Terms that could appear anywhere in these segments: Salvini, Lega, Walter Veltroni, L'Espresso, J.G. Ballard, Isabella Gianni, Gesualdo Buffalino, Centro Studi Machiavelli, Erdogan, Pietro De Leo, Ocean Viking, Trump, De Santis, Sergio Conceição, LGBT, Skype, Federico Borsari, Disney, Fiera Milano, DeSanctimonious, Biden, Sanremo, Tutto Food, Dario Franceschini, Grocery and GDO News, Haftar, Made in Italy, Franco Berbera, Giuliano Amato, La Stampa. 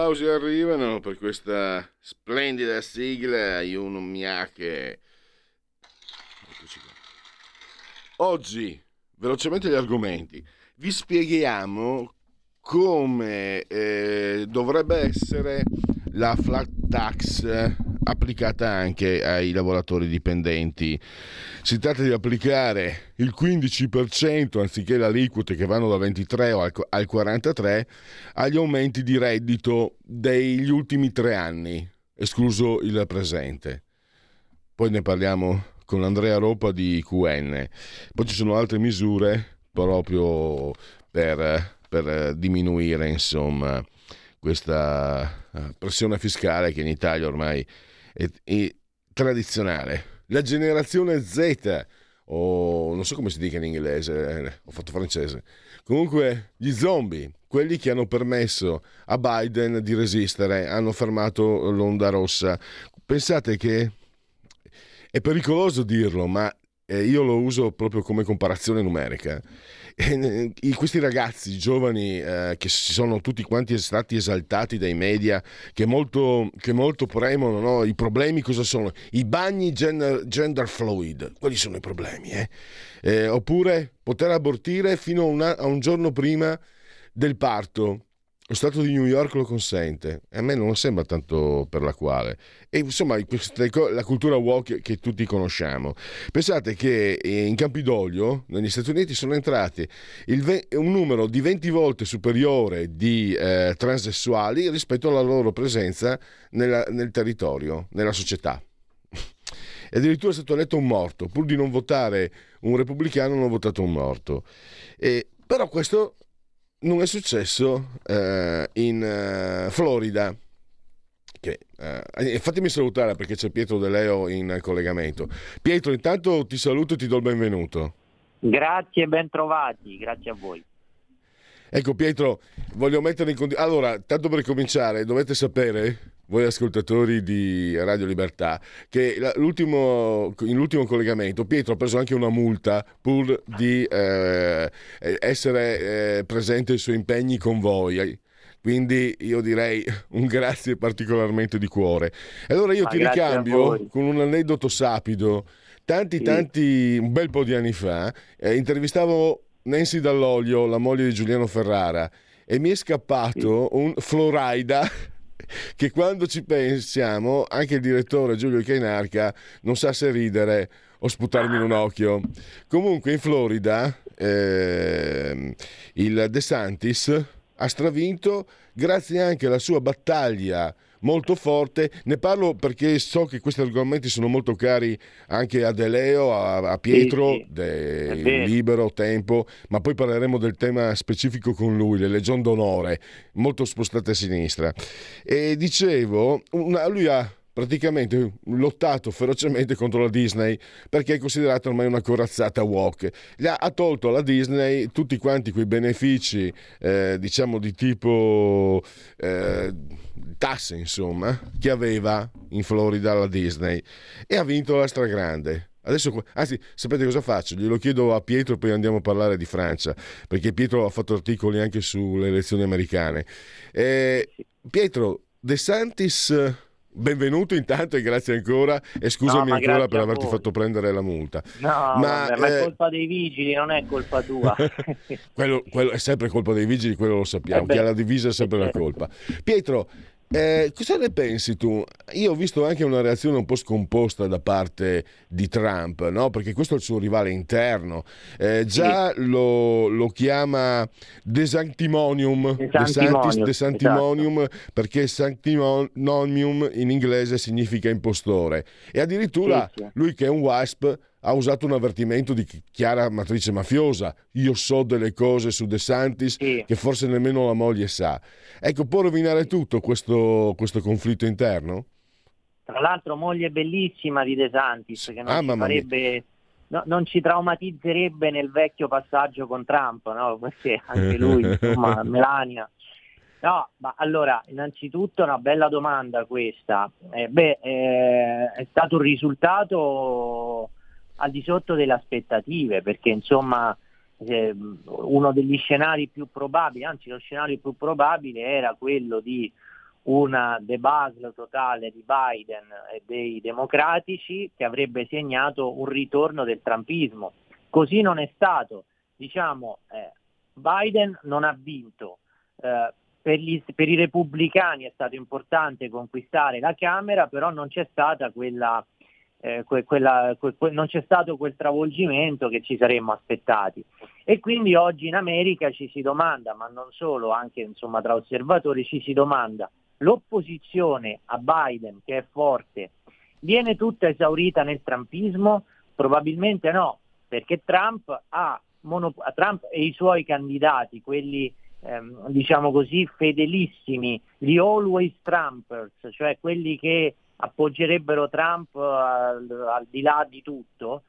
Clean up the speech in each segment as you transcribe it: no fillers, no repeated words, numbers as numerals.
Applausi arrivano per questa splendida sigla Iunomiache. Oggi, velocemente gli argomenti, vi spieghiamo come dovrebbe essere la flat tax applicata anche ai lavoratori dipendenti. Si tratta di applicare il 15% anziché le aliquote che vanno dal 23% al 43% agli aumenti di reddito degli ultimi 3 anni, escluso il presente. Poi ne parliamo con Andrea Ropa di QN. Poi ci sono altre misure proprio per diminuire, insomma, questa pressione fiscale che in Italia ormai è tradizionale. La generazione Z, o non so come si dica in inglese, ho fatto francese, comunque gli zombie, quelli che hanno permesso a Biden di resistere, hanno fermato l'onda rossa. Pensate che è pericoloso dirlo, ma io lo uso proprio come comparazione numerica. Questi ragazzi giovani che si sono tutti quanti stati esaltati dai media, che molto premono, no? I problemi cosa sono? I bagni gender fluid, quali sono i problemi? Oppure poter abortire fino a un giorno prima del parto. Lo Stato di New York lo consente, a me non sembra tanto per la quale. E insomma, la cultura woke che tutti conosciamo. Pensate che in Campidoglio, negli Stati Uniti, sono entrati un numero di 20 volte superiore di transessuali rispetto alla loro presenza nel territorio, nella società. E addirittura è stato eletto un morto, pur di non votare un repubblicano, non ho votato un morto. Però questo non è successo in Florida. Fatemi salutare perché c'è Pietro De Leo in collegamento. Pietro, intanto ti saluto e ti do il benvenuto. Grazie, bentrovati, grazie a voi. Ecco Pietro, voglio mettere in condizione. Allora, tanto per cominciare, dovete sapere, voi ascoltatori di Radio Libertà, che l'ultimo collegamento Pietro ha preso anche una multa pur di essere presente ai suoi impegni con voi, quindi io direi un grazie particolarmente di cuore. Allora io ti ricambio con un aneddoto sapido. Tanti, un bel po' di anni fa intervistavo Nancy Dall'Olio, la moglie di Giuliano Ferrara, e mi è scappato un Florida che, quando ci pensiamo, anche il direttore Giulio Cainarca non sa se ridere o sputarmi in un occhio. Comunque in Florida il De Santis ha stravinto grazie anche alla sua battaglia molto forte. Ne parlo perché so che questi argomenti sono molto cari anche a De Leo, a Pietro, sì. Libero, Tempo, ma poi parleremo del tema specifico con lui, le legion d'onore, molto spostate a sinistra. E dicevo, lui ha praticamente lottato ferocemente contro la Disney perché è considerata ormai una corazzata woke. Ha tolto alla Disney tutti quanti quei benefici diciamo di tipo tasse, insomma, che aveva in Florida la Disney, e ha vinto la stragrande. Adesso, anzi, sapete cosa faccio? Glielo chiedo a Pietro e poi andiamo a parlare di Francia, perché Pietro ha fatto articoli anche sulle elezioni americane. Pietro, De Santis, benvenuto intanto e grazie ancora, e scusami ancora per averti fatto prendere la multa. Ma è colpa dei vigili, non è colpa tua. quello è sempre colpa dei vigili, quello lo sappiamo. Chi ha la divisa è sempre la colpa. Pietro, Cosa ne pensi tu? Io ho visto anche una reazione un po' scomposta da parte di Trump, no? Perché questo è il suo rivale interno, già sì. lo chiama DeSanctimonium, esatto. Perché Sanctimonium in inglese significa impostore, e addirittura sì. Lui che è un WASP ha usato un avvertimento di chiara matrice mafiosa. Io so delle cose su De Santis sì. Che forse nemmeno la moglie sa. Ecco, può rovinare tutto questo conflitto interno? Tra l'altro moglie bellissima di De Santis, che non ci farebbe... No, non ci traumatizzerebbe nel vecchio passaggio con Trump, no? Perché anche lui, insomma, Melania. No, ma allora, innanzitutto una bella domanda questa. È stato un risultato... al di sotto delle aspettative, perché insomma uno degli scenari più probabili, anzi lo scenario più probabile era quello di una debacle totale di Biden e dei democratici, che avrebbe segnato un ritorno del trumpismo. Così non è stato. Diciamo, Biden non ha vinto, per i repubblicani è stato importante conquistare la Camera, però non c'è stata non c'è stato quel travolgimento che ci saremmo aspettati, e quindi oggi in America ci si domanda, ma non solo, anche insomma tra osservatori ci si domanda: l'opposizione a Biden, che è forte, viene tutta esaurita nel trumpismo? Probabilmente no, perché Trump e i suoi candidati, quelli diciamo così fedelissimi, gli always Trumpers, cioè quelli che appoggerebbero Trump al di là di tutto,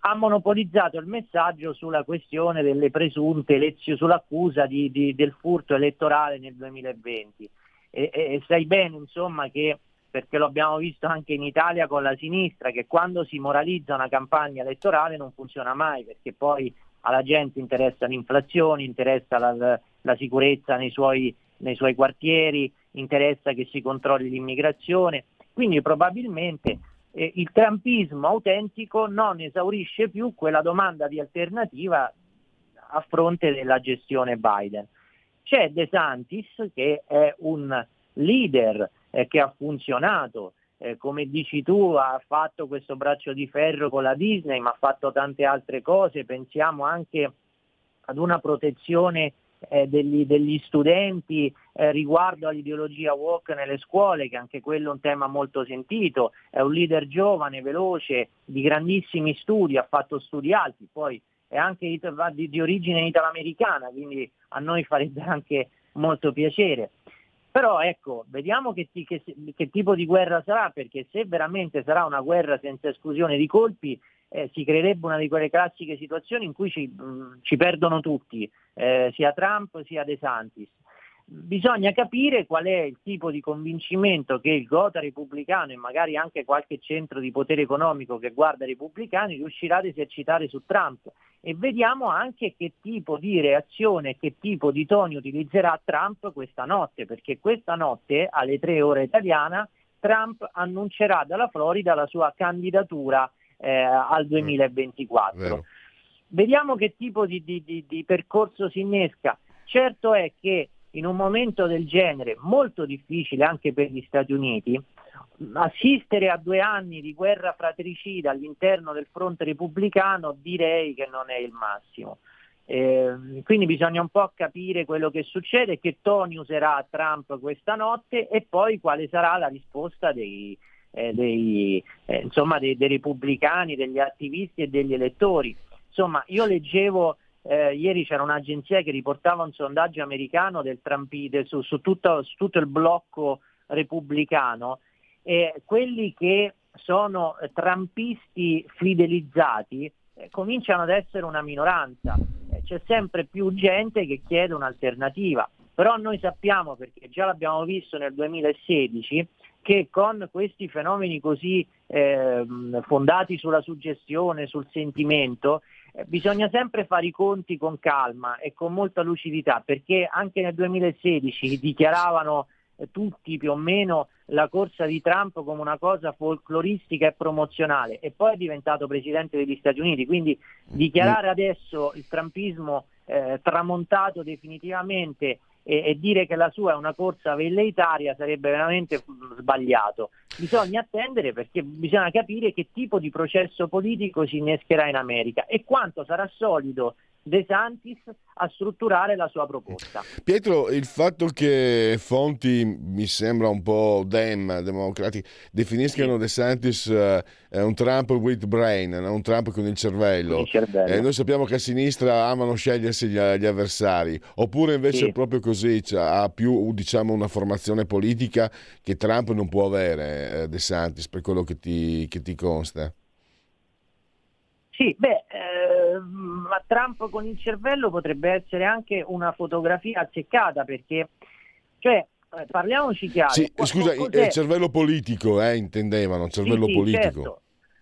ha monopolizzato il messaggio sulla questione delle presunte elezioni, sull'accusa del furto elettorale nel 2020. E sai bene, insomma, che, perché lo abbiamo visto anche in Italia con la sinistra, che quando si moralizza una campagna elettorale non funziona mai, perché poi alla gente interessa l'inflazione, interessa la sicurezza nei suoi quartieri, interessa che si controlli l'immigrazione. Quindi probabilmente il trumpismo autentico non esaurisce più quella domanda di alternativa a fronte della gestione Biden. C'è De Santis, che è un leader che ha funzionato, come dici tu, ha fatto questo braccio di ferro con la Disney, ma ha fatto tante altre cose. Pensiamo anche ad una protezione degli studenti riguardo all'ideologia woke nelle scuole, che anche quello è un tema molto sentito. È un leader giovane, veloce, di grandissimi studi, ha fatto studi alti, poi è anche di origine italoamericana, quindi a noi farebbe anche molto piacere. Però ecco, vediamo che tipo di guerra sarà, perché se veramente sarà una guerra senza esclusione di colpi, si creerebbe una di quelle classiche situazioni in cui ci perdono tutti, sia Trump sia De Santis. Bisogna capire qual è il tipo di convincimento che il gota repubblicano, e magari anche qualche centro di potere economico che guarda i repubblicani, riuscirà ad esercitare su Trump, e vediamo anche che tipo di reazione, che tipo di toni utilizzerà Trump questa notte, perché questa notte alle 3 ore italiana Trump annuncerà dalla Florida la sua candidatura al 2024. Vero. Vediamo che tipo di percorso si innesca. Certo è che in un momento del genere, molto difficile anche per gli Stati Uniti, assistere a 2 anni di guerra fratricida all'interno del fronte repubblicano direi che non è il massimo. Quindi bisogna un po' capire quello che succede, che toni userà Trump questa notte, e poi quale sarà la risposta dei repubblicani, degli attivisti e degli elettori. Insomma, io leggevo ieri c'era un'agenzia che riportava un sondaggio americano del Trump su tutto il blocco repubblicano, e quelli che sono trumpisti fidelizzati cominciano ad essere una minoranza. C'è sempre più gente che chiede un'alternativa, però noi sappiamo, perché già l'abbiamo visto nel 2016, che con questi fenomeni così fondati sulla suggestione, sul sentimento, bisogna sempre fare i conti con calma e con molta lucidità, perché anche nel 2016 dichiaravano tutti più o meno la corsa di Trump come una cosa folcloristica e promozionale, e poi è diventato presidente degli Stati Uniti. Quindi dichiarare adesso il trumpismo tramontato definitivamente e dire che la sua è una corsa velleitaria sarebbe veramente sbagliato. Bisogna attendere, perché bisogna capire che tipo di processo politico si innescherà in America e quanto sarà solido De Santis a strutturare la sua proposta. Pietro, il fatto che fonti, mi sembra un po' democratiche, definiscano sì, De Santis un Trump with brain, un Trump con il cervello. Noi sappiamo che a sinistra amano scegliersi gli avversari, oppure invece sì, proprio così, cioè, ha più, diciamo, una formazione politica che Trump non può avere, De Santis, per quello che ti consta. Sì, ma Trump con il cervello potrebbe essere anche una fotografia azzeccata, perché, cioè, parliamoci chiaro. Sì, scusa, il cervello politico, intendevano, cervello sì, politico.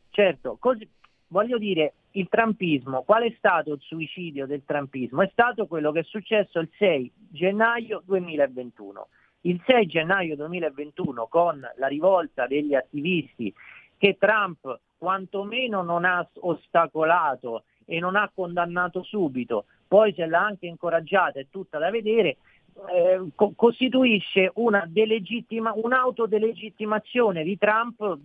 Certo. Così, voglio dire, il trumpismo, qual è stato il suicidio del trumpismo? È stato quello che è successo il 6 gennaio 2021. Il 6 gennaio 2021, con la rivolta degli attivisti che Trump quantomeno non ha ostacolato e non ha condannato subito, poi se l'ha anche incoraggiata, è tutta da vedere, costituisce un'autodelegittimazione di Trump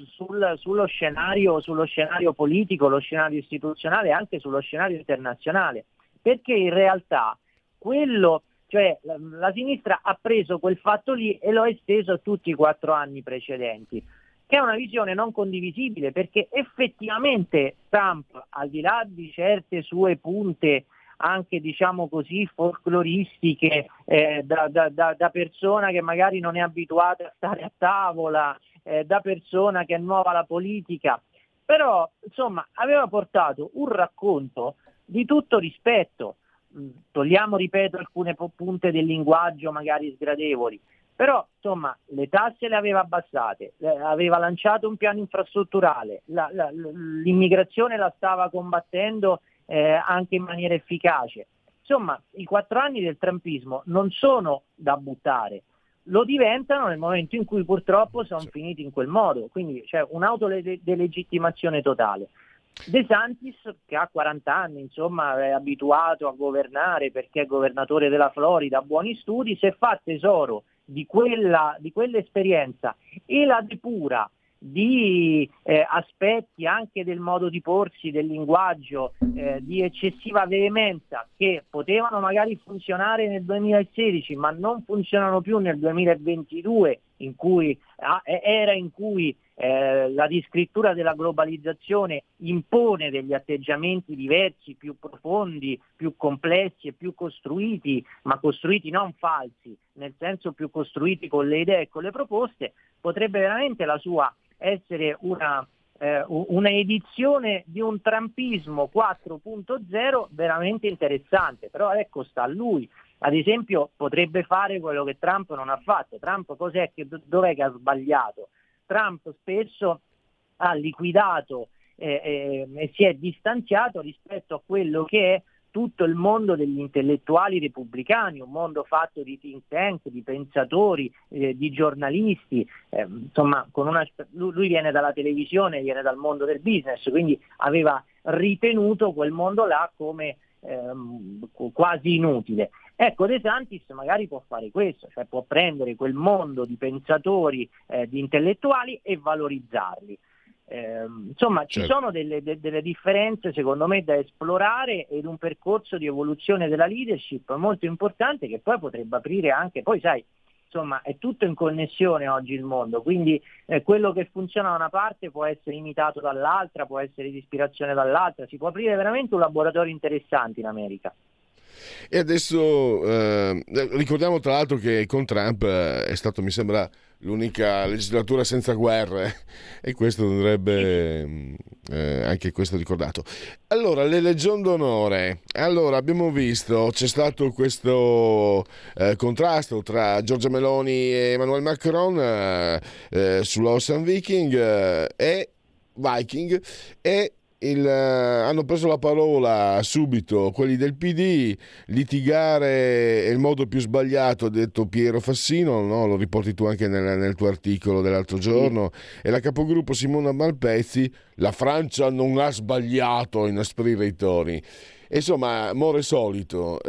sullo scenario politico, lo scenario istituzionale e anche sullo scenario internazionale, perché in realtà la sinistra ha preso quel fatto lì e lo ha esteso a tutti i 4 anni precedenti, che è una visione non condivisibile, perché effettivamente Trump, al di là di certe sue punte anche, diciamo così, folcloristiche, da persona che magari non è abituata a stare a tavola, da persona che è nuova alla politica, però insomma aveva portato un racconto di tutto rispetto. Togliamo, ripeto, alcune punte del linguaggio magari sgradevoli, però insomma le tasse le aveva abbassate, aveva lanciato un piano infrastrutturale, l'immigrazione la stava combattendo anche in maniera efficace. Insomma, i 4 anni del trumpismo non sono da buttare, lo diventano nel momento in cui purtroppo sono finiti in quel modo, quindi c'è un'autodelegittimazione totale. De Santis, che ha 40 anni, insomma, è abituato a governare perché è governatore della Florida, buoni studi, se fa tesoro di quell'esperienza e la depura di aspetti anche del modo di porsi, del linguaggio, di eccessiva veemenza, che potevano magari funzionare nel 2016 ma non funzionano più nel 2022, in cui la riscrittura della globalizzazione impone degli atteggiamenti diversi, più profondi, più complessi e più costruiti, ma costruiti non falsi, nel senso più costruiti con le idee e con le proposte. Potrebbe veramente la sua essere una edizione di un trumpismo 4.0 veramente interessante, però ecco, sta a lui. Ad esempio potrebbe fare quello che Trump non ha fatto. Trump cos'è che dov'è che ha sbagliato? Trump spesso ha liquidato e si è distanziato rispetto a quello che è tutto il mondo degli intellettuali repubblicani, un mondo fatto di think tank, di pensatori, di giornalisti, insomma, lui viene dalla televisione, viene dal mondo del business, quindi aveva ritenuto quel mondo là come quasi inutile. Ecco, De Santis magari può fare questo, cioè può prendere quel mondo di pensatori, di intellettuali e valorizzarli. Insomma, certo, ci sono delle differenze secondo me da esplorare ed un percorso di evoluzione della leadership molto importante, che poi potrebbe aprire anche, poi sai, insomma è tutto in connessione oggi il mondo, quindi quello che funziona da una parte può essere imitato dall'altra, può essere di ispirazione dall'altra, si può aprire veramente un laboratorio interessante in America. E adesso ricordiamo tra l'altro che con Trump è stato, mi sembra, l'unica legislatura senza guerre, e questo dovrebbe anche questo ricordato. Allora, le legion d'onore. Allora, abbiamo visto, c'è stato questo contrasto tra Giorgia Meloni e Emmanuel Macron sull'Ocean Viking e hanno preso la parola subito quelli del PD. Litigare è il modo più sbagliato, ha detto Piero Fassino, no? Lo riporti tu anche nel tuo articolo dell'altro giorno. E la capogruppo Simona Malpezzi: la Francia non ha sbagliato in asprire i toni. Insomma, more solito,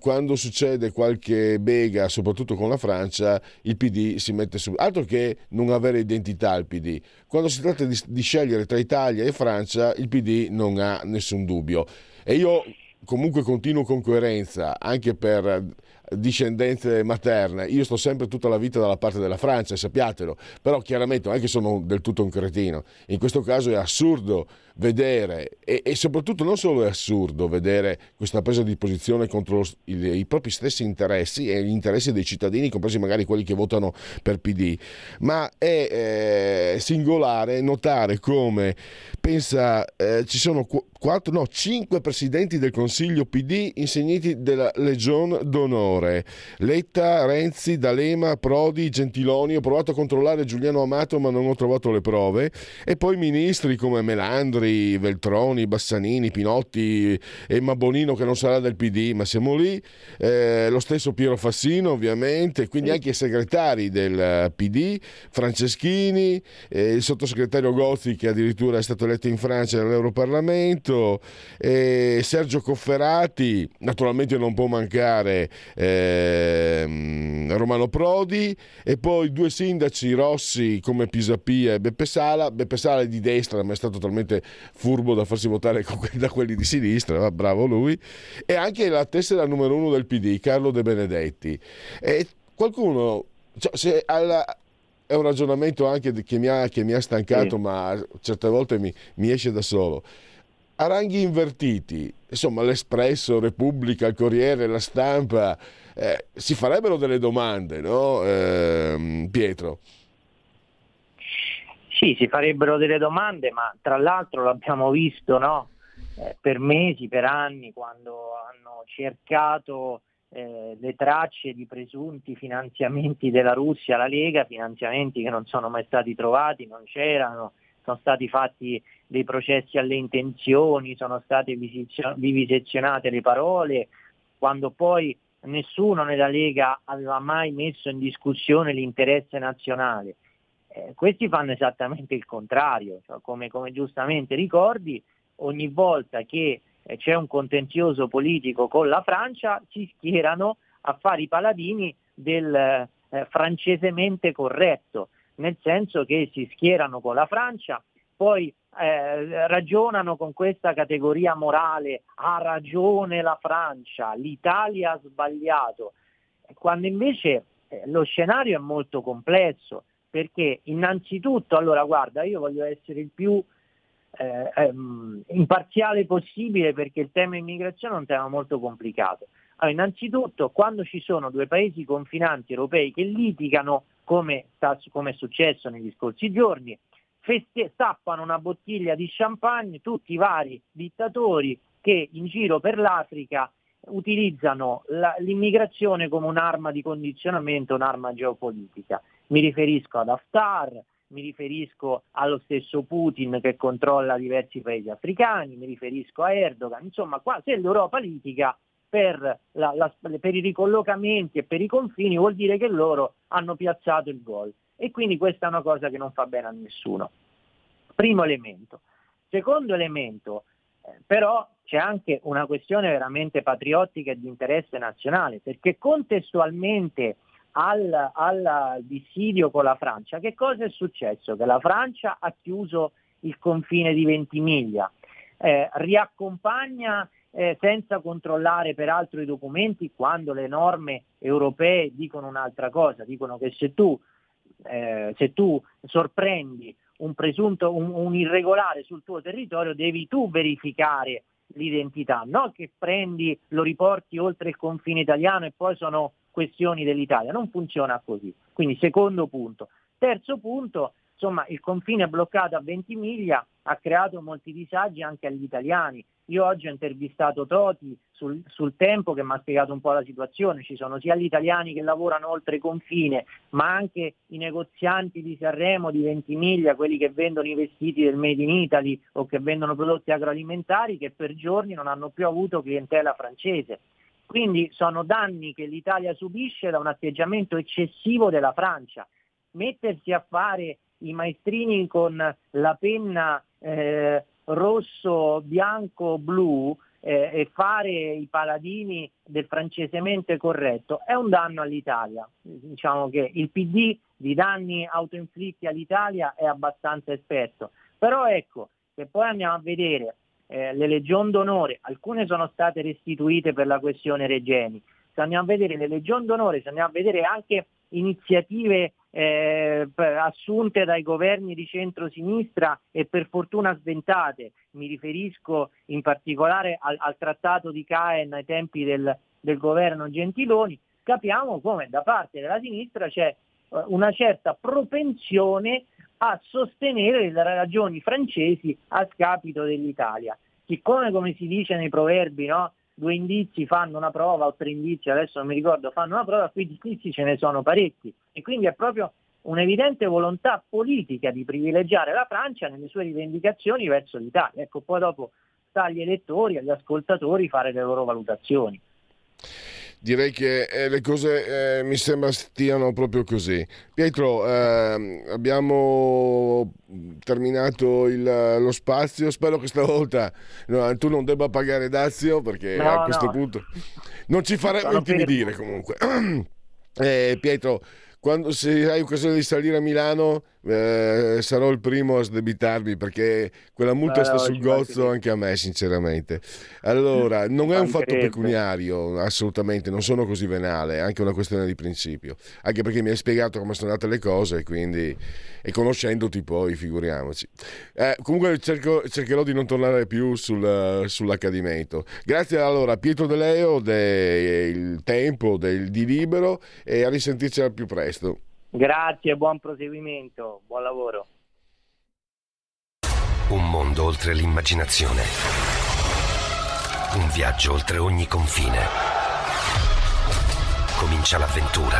quando succede qualche bega, soprattutto con la Francia, il PD si mette su. Altro che non avere identità il PD. Quando si tratta di scegliere tra Italia e Francia, il PD non ha nessun dubbio. E io comunque continuo con coerenza, anche per discendenze materne. Io sto sempre tutta la vita dalla parte della Francia, sappiatelo. Però chiaramente non è che sono del tutto un cretino. In questo caso è assurdo vedere, e soprattutto non solo è assurdo vedere questa presa di posizione contro i propri stessi interessi e gli interessi dei cittadini, compresi magari quelli che votano per PD, ma è singolare notare come pensa ci sono 5 presidenti del Consiglio PD insigniti della Legion d'Onore: Letta, Renzi, D'Alema, Prodi, Gentiloni. Ho provato a controllare Giuliano Amato ma non ho trovato le prove. E poi ministri come Melandri, Veltroni, Bassanini, Pinotti, Emma Bonino, che non sarà del PD, ma siamo lì, lo stesso Piero Fassino ovviamente, quindi anche i segretari del PD, Franceschini, il sottosegretario Gozzi, che addirittura è stato eletto in Francia nell'Europarlamento, Sergio Cofferati, naturalmente non può mancare Romano Prodi, e poi due sindaci rossi come Pisapia e Beppe Sala è di destra, ma è stato talmente furbo da farsi votare da quelli di sinistra, bravo lui, e anche la tessera numero 1 del PD, Carlo De Benedetti. E qualcuno, cioè, è un ragionamento anche che mi ha stancato, ma certe volte mi esce da solo. A ranghi invertiti, insomma, l'Espresso, Repubblica, il Corriere, la Stampa, si farebbero delle domande, no, Pietro? Sì, si farebbero delle domande, ma tra l'altro l'abbiamo visto, no? Per mesi, per anni, quando hanno cercato le tracce di presunti finanziamenti della Russia alla Lega, finanziamenti che non sono mai stati trovati, non c'erano, sono stati fatti dei processi alle intenzioni, sono state vivisezionate le parole, quando poi nessuno nella Lega aveva mai messo in discussione l'interesse nazionale. Questi fanno esattamente il contrario, cioè come giustamente ricordi, ogni volta che c'è un contenzioso politico con la Francia si schierano a fare i paladini del francesemente corretto, nel senso che si schierano con la Francia, poi ragionano con questa categoria morale, ha ragione la Francia, l'Italia ha sbagliato, quando invece lo scenario è molto complesso. Perché innanzitutto, allora guarda, io voglio essere il più imparziale possibile, perché il tema immigrazione è un tema molto complicato. Allora, innanzitutto, quando ci sono due paesi confinanti europei che litigano, come è successo negli scorsi giorni, tappano una bottiglia di champagne tutti i vari dittatori che in giro per l'Africa utilizzano l'immigrazione come un'arma di condizionamento, un'arma geopolitica. Mi riferisco ad Haftar, mi riferisco allo stesso Putin che controlla diversi paesi africani, mi riferisco a Erdogan. Insomma, qua se l'Europa litiga per i ricollocamenti e per i confini, vuol dire che loro hanno piazzato il gol. E quindi questa è una cosa che non fa bene a nessuno. Primo elemento. Secondo elemento, però c'è anche una questione veramente patriottica e di interesse nazionale, perché contestualmente al dissidio con la Francia, che cosa è successo? Che la Francia ha chiuso il confine di Ventimiglia, riaccompagna senza controllare peraltro i documenti, quando le norme europee dicono un'altra cosa, dicono che se tu sorprendi un presunto un irregolare sul tuo territorio, devi tu verificare l'identità, non che lo riporti oltre il confine italiano e poi sono questioni dell'Italia. Non funziona così. Quindi secondo punto. Terzo punto, insomma, il confine bloccato a Ventimiglia ha creato molti disagi anche agli italiani. Io oggi ho intervistato Toti sul Tempo, che mi ha spiegato un po' la situazione. Ci sono sia gli italiani che lavorano oltre confine, ma anche i negozianti di Sanremo, di Ventimiglia, quelli che vendono i vestiti del Made in Italy o che vendono prodotti agroalimentari, che per giorni non hanno più avuto clientela francese. Quindi sono danni che l'Italia subisce da un atteggiamento eccessivo della Francia. Mettersi a fare i maestrini con la penna rosso, bianco, blu e fare i paladini del francesemente corretto è un danno all'Italia. Diciamo che il PD di danni autoinflitti all'Italia è abbastanza esperto, però ecco, se poi andiamo a vedere le legion d'onore, alcune sono state restituite per la questione Regeni, se andiamo a vedere le legion d'onore, se andiamo a vedere anche iniziative assunte dai governi di centrosinistra e per fortuna sventate, mi riferisco in particolare al trattato di QN ai tempi del governo Gentiloni, capiamo come da parte della sinistra c'è una certa propensione a sostenere le ragioni francesi a scapito dell'Italia. Siccome, come si dice nei proverbi, no? Due indizi fanno una prova, o tre indizi, adesso non mi ricordo, fanno una prova, qui di indizi ce ne sono parecchi, e quindi è proprio un'evidente volontà politica di privilegiare la Francia nelle sue rivendicazioni verso l'Italia. Ecco, poi dopo sta agli elettori, agli ascoltatori fare le loro valutazioni. Direi che le cose mi sembra stiano proprio così. Pietro, abbiamo terminato lo spazio. Spero che stavolta tu non debba pagare dazio, perché a questo punto non ci faremo intimidire comunque. Pietro, quando se hai occasione di salire a Milano sarò il primo a sdebitarmi, perché quella multa sta sul gozzo anche a me sinceramente. Allora, non è un fatto pecuniario assolutamente, non sono così venale, è anche una questione di principio, anche perché mi hai spiegato come sono andate le cose, quindi, e conoscendoti poi figuriamoci. Comunque cercherò di non tornare più sull'accadimento. Grazie allora a Pietro De Leo del Tempo, di Libero, e a risentirci al più presto. Grazie, buon proseguimento, buon lavoro. Un mondo oltre l'immaginazione. Un viaggio oltre ogni confine. Comincia l'avventura.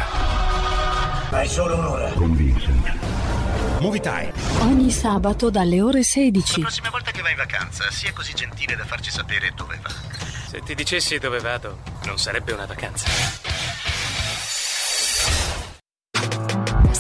Ma è solo un'ora. Con Vincent. Movie Time. Ogni sabato dalle ore 16. La prossima volta che vai in vacanza, sia così gentile da farci sapere dove va. Se ti dicessi dove vado, non sarebbe una vacanza.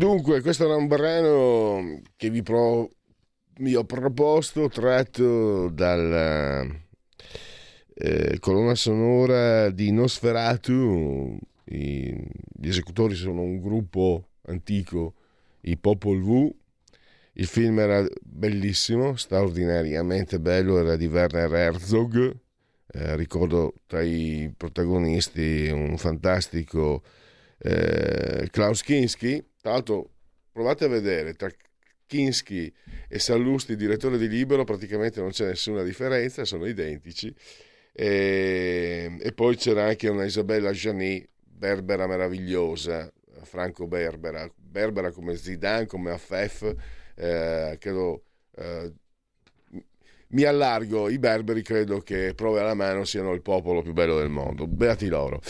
Dunque, questo era un brano che vi ho proposto, tratto dalla colonna sonora di Nosferatu. Gli esecutori sono un gruppo antico, i Popol Vuh. Il film era bellissimo, straordinariamente bello, era di Werner Herzog. Ricordo tra i protagonisti un fantastico Klaus Kinski. Tra l'altro, provate a vedere, tra Kinski e Sallusti, direttore di Libero, praticamente non c'è nessuna differenza, sono identici. E poi c'era anche una Isabella Gianni, berbera meravigliosa, Franco Berbera, berbera come Zidane, come Affef. Mi allargo, i berberi credo che prove alla mano siano il popolo più bello del mondo, beati loro.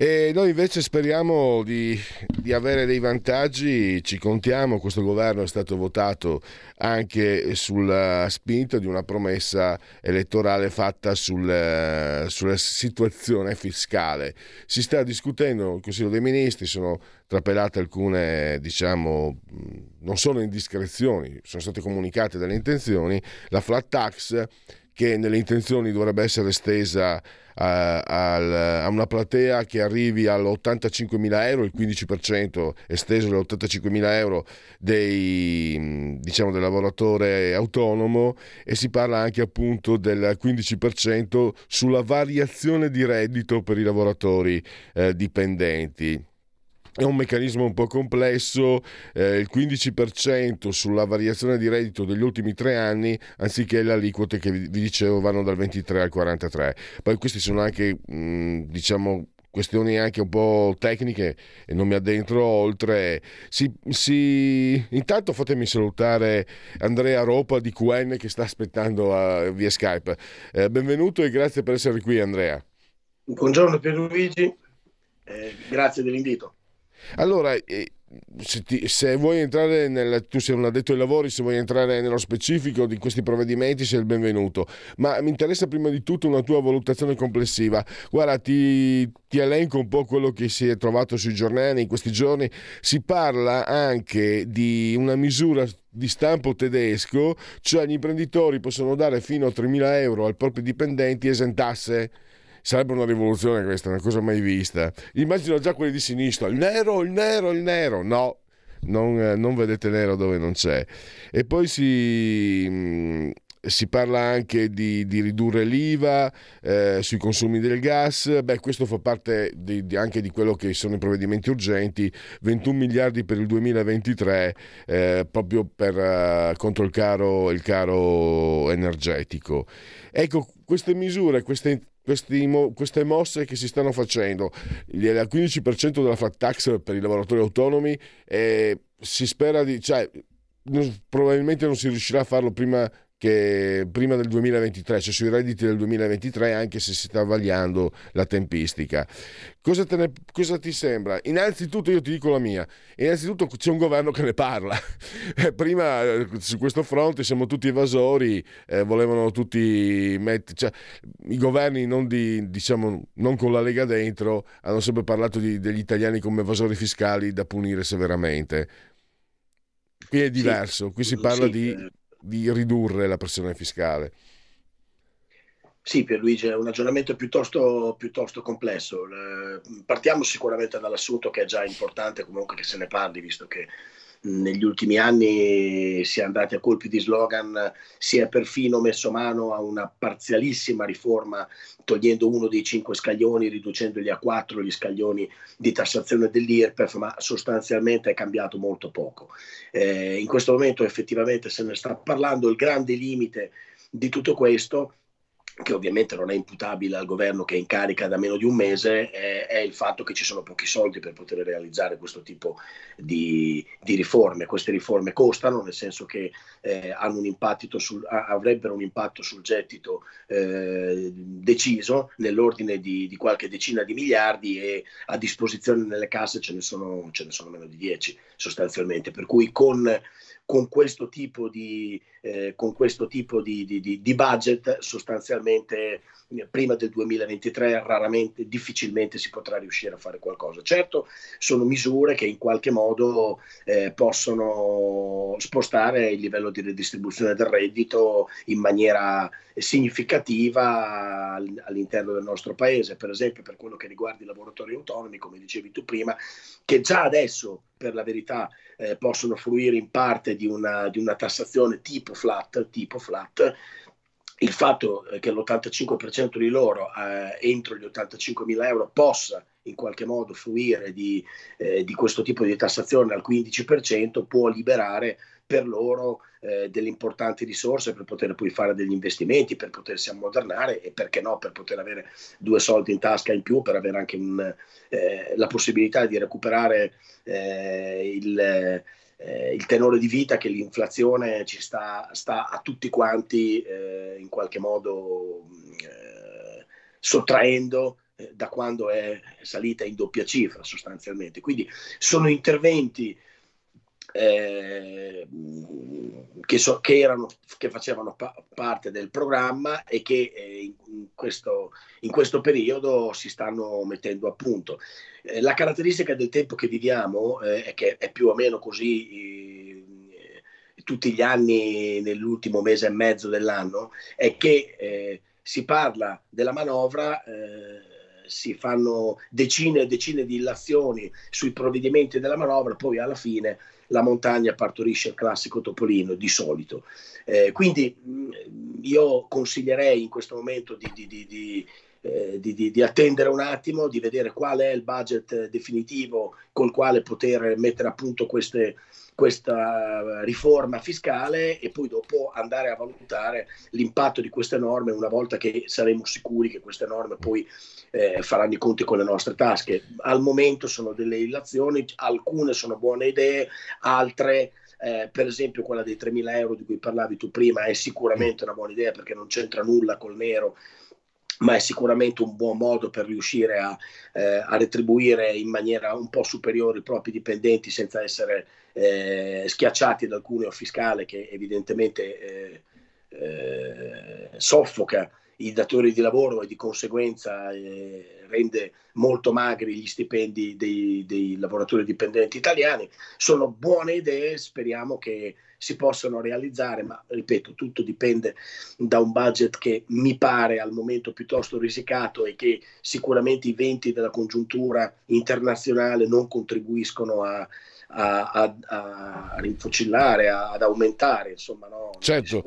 E noi invece speriamo di avere dei vantaggi, ci contiamo. Questo governo è stato votato anche sulla spinta di una promessa elettorale fatta sulla situazione fiscale. Si sta discutendo il Consiglio dei Ministri, sono trapelate alcune, diciamo, non sono indiscrezioni, sono state comunicate delle intenzioni. La flat tax, che nelle intenzioni dovrebbe essere estesa a una platea che arrivi all'85.000 euro, il 15% esteso all'85.000 euro del lavoratore autonomo, e si parla anche appunto del 15% sulla variazione di reddito per i lavoratori dipendenti. È un meccanismo un po' complesso, il 15% sulla variazione di reddito degli ultimi 3 anni, anziché le aliquote che vi dicevo vanno dal 23 al 43. Poi questi sono anche, questioni anche un po' tecniche e non mi addentro oltre. Intanto fatemi salutare Andrea Ropa di QN che sta aspettando via Skype. Benvenuto e grazie per essere qui, Andrea. Buongiorno Pierluigi, grazie dell'invito. Allora, se vuoi entrare tu sei un addetto ai lavori, se vuoi entrare nello specifico di questi provvedimenti sei il benvenuto, ma mi interessa prima di tutto una tua valutazione complessiva. Guarda, ti elenco un po' quello che si è trovato sui giornali in questi giorni. Si parla anche di una misura di stampo tedesco, cioè gli imprenditori possono dare fino a 3.000 euro ai propri dipendenti esentasse. Sarebbe una rivoluzione questa, una cosa mai vista. Immagino già quelli di sinistra, il nero. No, non vedete nero dove non c'è. E poi si parla anche di ridurre l'IVA sui consumi del gas. Beh, questo fa parte anche di quello che sono i provvedimenti urgenti, 21 miliardi per il 2023 proprio contro il caro energetico. Ecco, queste misure, queste mosse che si stanno facendo, il 15% della flat tax per i lavoratori autonomi, si spera probabilmente non si riuscirà a farlo prima del 2023, cioè sui redditi del 2023, anche se si sta vagliando la tempistica. Cosa ti sembra? Innanzitutto io ti dico la mia. Innanzitutto c'è un governo che ne parla. Prima su questo fronte siamo tutti evasori, volevano tutti i governi non con la Lega dentro hanno sempre parlato degli italiani come evasori fiscali da punire severamente. Qui è diverso, sì, qui si parla di ridurre la pressione fiscale. Sì, Pierluigi, è un ragionamento piuttosto complesso. Partiamo sicuramente dall'assunto che è già importante comunque che se ne parli, visto che negli ultimi anni si è andati a colpi di slogan, si è perfino messo mano a una parzialissima riforma togliendo uno dei 5 scaglioni, riducendoli a 4 gli scaglioni di tassazione dell'IRPEF, ma sostanzialmente è cambiato molto poco. In questo momento effettivamente se ne sta parlando. Il grande limite di tutto questo, che ovviamente non è imputabile al governo che è in carica da meno di un mese, è il fatto che ci sono pochi soldi per poter realizzare questo tipo di riforme. Queste riforme costano, nel senso che avrebbero un impatto sul gettito deciso, nell'ordine di qualche decina di miliardi, e a disposizione nelle casse ce ne sono meno di 10 sostanzialmente. Per cui con con questo tipo di budget sostanzialmente prima del 2023 difficilmente si potrà riuscire a fare qualcosa. Certo, sono misure che in qualche modo possono spostare il livello di redistribuzione del reddito in maniera significativa all'interno del nostro paese, per esempio per quello che riguarda i lavoratori autonomi, come dicevi tu prima, che già adesso per la verità possono fruire in parte di una tassazione tipo flat. Il fatto che l'85% di loro entro gli 85.000 euro possa in qualche modo fruire di questo tipo di tassazione al 15% può liberare per loro delle importanti risorse per poter poi fare degli investimenti, per potersi ammodernare e perché no, per poter avere due soldi in tasca in più, per avere anche la possibilità di recuperare il tenore di vita che l'inflazione ci sta a tutti quanti in qualche modo sottraendo da quando è salita in doppia cifra sostanzialmente. Quindi sono interventi che facevano parte del programma e che in questo periodo si stanno mettendo a punto. La caratteristica del tempo che viviamo è che è più o meno così tutti gli anni nell'ultimo mese e mezzo dell'anno, è che si parla della manovra, si fanno decine e decine di illazioni sui provvedimenti della manovra, poi alla fine la montagna partorisce il classico topolino di solito. Quindi io consiglierei in questo momento di attendere un attimo, di vedere qual è il budget definitivo col quale poter mettere a punto questa riforma fiscale e poi dopo andare a valutare l'impatto di queste norme una volta che saremo sicuri che queste norme poi faranno i conti con le nostre tasche. Al momento sono delle illazioni, alcune sono buone idee, altre per esempio quella dei 3.000 euro di cui parlavi tu prima è sicuramente una buona idea perché non c'entra nulla col nero, ma è sicuramente un buon modo per riuscire a retribuire in maniera un po' superiore i propri dipendenti senza essere schiacciati dal cuneo fiscale che evidentemente soffoca i datori di lavoro e di conseguenza rende molto magri gli stipendi dei lavoratori dipendenti italiani. Sono buone idee, speriamo che si possano realizzare, ma ripeto, tutto dipende da un budget che mi pare al momento piuttosto risicato e che sicuramente i venti della congiuntura internazionale non contribuiscono a rinfocillare, ad aumentare, insomma, no? Certo,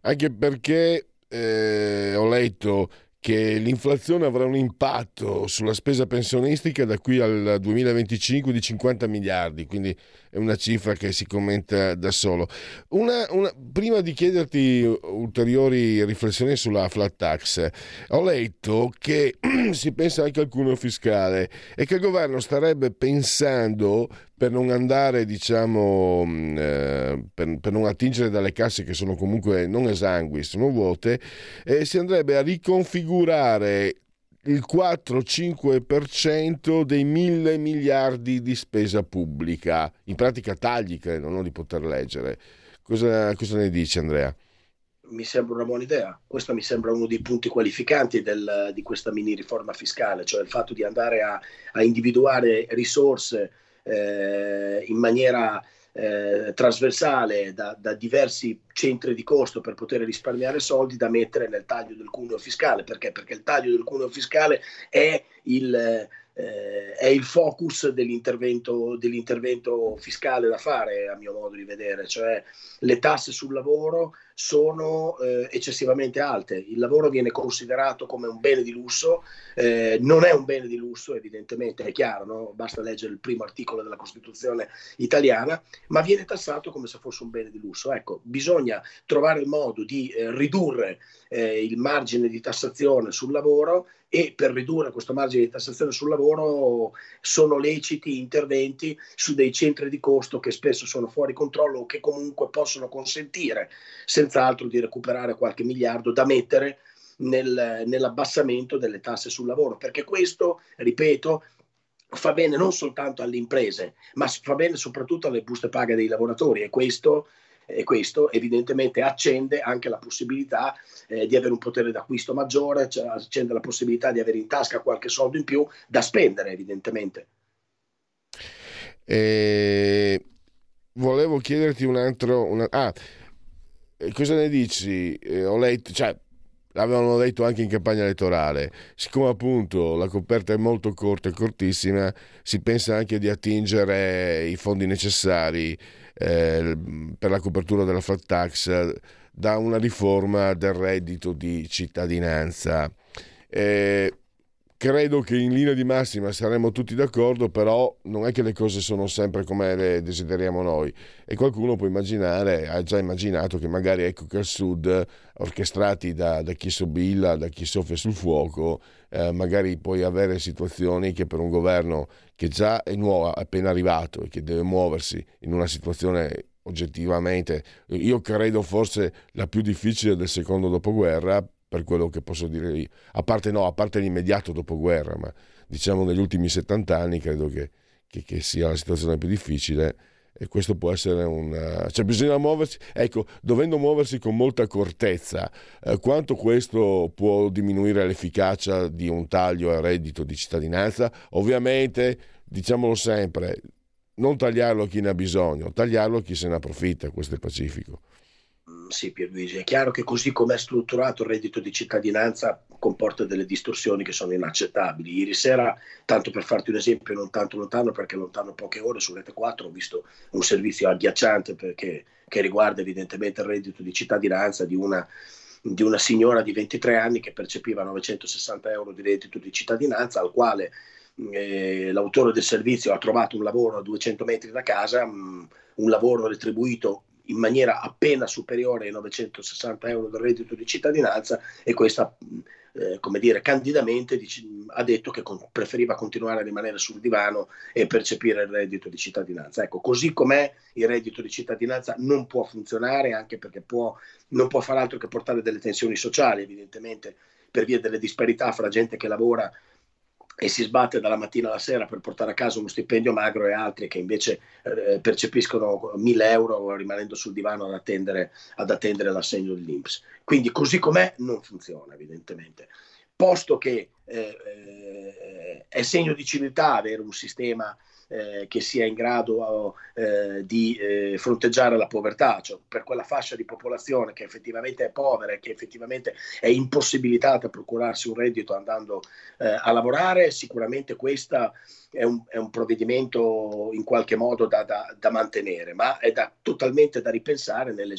anche perché ho letto che l'inflazione avrà un impatto sulla spesa pensionistica da qui al 2025 di 50 miliardi, quindi è una cifra che si commenta da solo. Prima di chiederti ulteriori riflessioni sulla flat tax, ho letto che si pensa anche al cuneo fiscale e che il governo starebbe pensando, per non andare, diciamo, per non attingere dalle casse che sono comunque non esangui, sono vuote, si andrebbe a riconfigurare il 4-5% dei 1.000 miliardi di spesa pubblica. In pratica tagli, credo, non di poter leggere. Cosa ne dici, Andrea? Mi sembra una buona idea. Questo mi sembra uno dei punti qualificanti di questa mini riforma fiscale, cioè il fatto di andare a individuare risorse in maniera trasversale da diversi centri di costo per poter risparmiare soldi da mettere nel taglio del cuneo fiscale. Perché il taglio del cuneo fiscale è il focus dell'intervento fiscale da fare, a mio modo di vedere. Cioè le tasse sul lavoro sono eccessivamente alte, il lavoro viene considerato come un bene di lusso, non è un bene di lusso evidentemente, è chiaro, no? Basta leggere il primo articolo della Costituzione italiana, ma viene tassato come se fosse un bene di lusso. Ecco, bisogna trovare il modo di ridurre il margine di tassazione sul lavoro e per ridurre questo margine di tassazione sul lavoro sono leciti interventi su dei centri di costo che spesso sono fuori controllo o che comunque possono consentire senz'altro di recuperare qualche miliardo da mettere nell'abbassamento delle tasse sul lavoro, perché questo, ripeto, fa bene non soltanto alle imprese, ma fa bene soprattutto alle buste paga dei lavoratori, e questo evidentemente accende anche la possibilità di avere un potere d'acquisto maggiore, cioè accende la possibilità di avere in tasca qualche soldo in più da spendere evidentemente. Volevo chiederti un altro... cosa ne dici? Ho letto... Cioè, l'avevano detto anche in campagna elettorale, siccome appunto la coperta è molto corta e cortissima, si pensa anche di attingere i fondi necessari per la copertura della flat tax da una riforma del reddito di cittadinanza. Credo che in linea di massima saremmo tutti d'accordo, però non è che le cose sono sempre come le desideriamo noi, e qualcuno può immaginare, ha già immaginato che magari, ecco, che al sud, orchestrati da chi sobilla, da chi soffia sul fuoco, magari puoi avere situazioni che per un governo che già è nuovo, appena arrivato, e che deve muoversi in una situazione oggettivamente, io credo forse la più difficile del secondo dopoguerra, per quello che posso dire io, a parte l'immediato dopoguerra, ma diciamo negli ultimi 70 anni credo che sia la situazione più difficile, e questo può essere cioè bisogna muoversi, ecco, dovendo muoversi con molta accortezza, quanto questo può diminuire l'efficacia di un taglio al reddito di cittadinanza. Ovviamente, diciamolo sempre, non tagliarlo a chi ne ha bisogno, tagliarlo a chi se ne approfitta, questo è pacifico. Sì, Pierluigi, è chiaro che così come è strutturato il reddito di cittadinanza comporta delle distorsioni che sono inaccettabili. Ieri sera, tanto per farti un esempio non tanto lontano, perché lontano poche ore, su Rete 4 ho visto un servizio agghiacciante che riguarda evidentemente il reddito di cittadinanza di una signora di 23 anni che percepiva 960 euro di reddito di cittadinanza, al quale l'autore del servizio ha trovato un lavoro a 200 metri da casa, un lavoro retribuito in maniera appena superiore ai 960 euro del reddito di cittadinanza, e questa, come dire, candidamente ha detto che preferiva continuare a rimanere sul divano e percepire il reddito di cittadinanza. Ecco, così com'è il reddito di cittadinanza non può funzionare, anche perché non può far altro che portare delle tensioni sociali, evidentemente, per via delle disparità fra gente che lavora e si sbatte dalla mattina alla sera per portare a casa uno stipendio magro e altri che invece percepiscono 1.000 euro rimanendo sul divano ad attendere l'assegno dell'INPS. Quindi così com'è non funziona evidentemente. Posto che è segno di civiltà avere un sistema che sia in grado di fronteggiare la povertà, cioè per quella fascia di popolazione che effettivamente è povera e che effettivamente è impossibilitata a procurarsi un reddito andando a lavorare, sicuramente questa è un provvedimento in qualche modo da mantenere, ma è totalmente da ripensare nei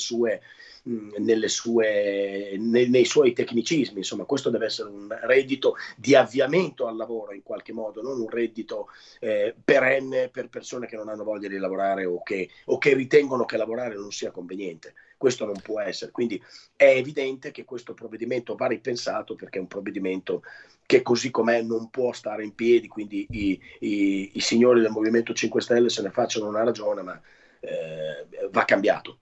suoi tecnicismi. Insomma, questo deve essere un reddito di avviamento al lavoro in qualche modo, non un reddito perenne per persone che non hanno voglia di lavorare o che ritengono che lavorare non sia conveniente. Questo non può essere, quindi è evidente che questo provvedimento va ripensato, perché è un provvedimento che così com'è non può stare in piedi, quindi i signori del Movimento 5 Stelle se ne facciano una ragione, ma va cambiato.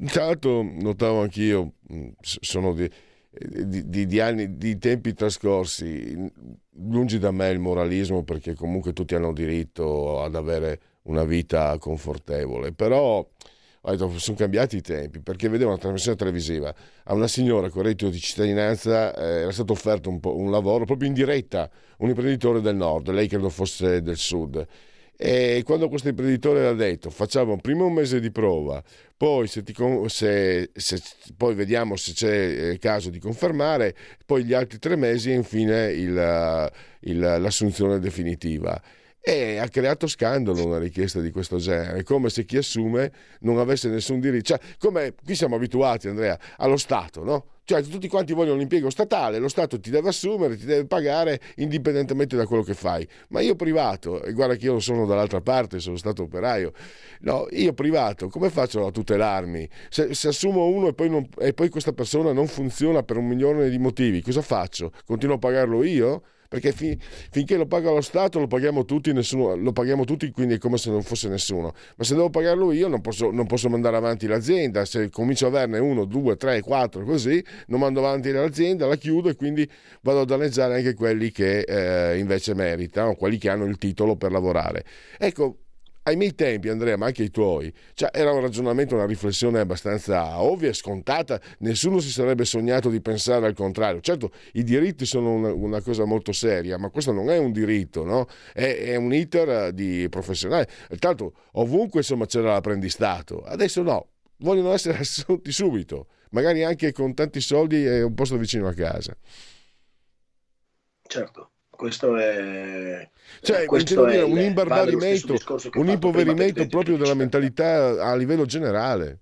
Intanto notavo anch'io, sono di anni, di tempi trascorsi, lungi da me il moralismo, perché comunque tutti hanno diritto ad avere una vita confortevole, però sono cambiati i tempi, perché vedevo una trasmissione televisiva, a una signora con reddito di cittadinanza era stato offerto un lavoro proprio in diretta, un imprenditore del nord, lei credo fosse del sud, e quando questo imprenditore l'ha detto, facciamo prima un mese di prova, poi poi vediamo se c'è caso di confermare, poi gli altri 3 mesi e infine l'assunzione definitiva. E ha creato scandalo una richiesta di questo genere, come se chi assume non avesse nessun diritto, cioè come qui siamo abituati, Andrea, allo Stato, no? Cioè tutti quanti vogliono l'impiego statale, lo Stato ti deve assumere, ti deve pagare indipendentemente da quello che fai, ma io privato, e guarda che io sono dall'altra parte, sono stato operaio, no, io privato come faccio a tutelarmi? Se assumo uno e poi questa persona non funziona per 1 milione di motivi, cosa faccio? Continuo a pagarlo io? perché finché lo paga lo Stato lo paghiamo tutti, nessuno, lo paghiamo tutti, quindi è come se non fosse nessuno. Ma se devo pagarlo io non posso mandare avanti l'azienda, se comincio a averne 1, 2, 3, 4 così non mando avanti l'azienda, la chiudo e quindi vado a danneggiare anche quelli che invece meritano, quelli che hanno il titolo per lavorare. Ecco, ai miei tempi, Andrea, ma anche ai tuoi, cioè era un ragionamento, una riflessione abbastanza ovvia e scontata, nessuno si sarebbe sognato di pensare al contrario. Certo, i diritti sono una cosa molto seria, ma questo non è un diritto, no? È un iter di professionale. Tra l'altro ovunque, insomma, c'era l'apprendistato, adesso no, vogliono essere assunti subito, magari anche con tanti soldi e un posto vicino a casa. Certo. Questo è, cioè, questo è un imbarbarimento, un impoverimento proprio della mentalità a livello generale.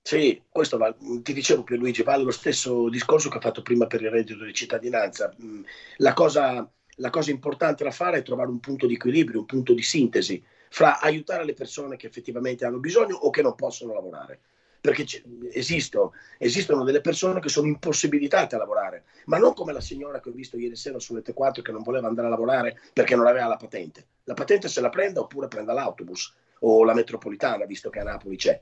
Sì, questo va, ti dicevo più Luigi, vale lo stesso discorso che ho fatto prima per il reddito di cittadinanza. La cosa importante da fare è trovare un punto di equilibrio, un punto di sintesi fra aiutare le persone che effettivamente hanno bisogno o che non possono lavorare. Perché esistono delle persone che sono impossibilitate a lavorare, ma non come la signora che ho visto ieri sera sulle T4 che non voleva andare a lavorare perché non aveva la patente. La patente se la prenda, oppure prenda l'autobus o la metropolitana, visto che a Napoli c'è.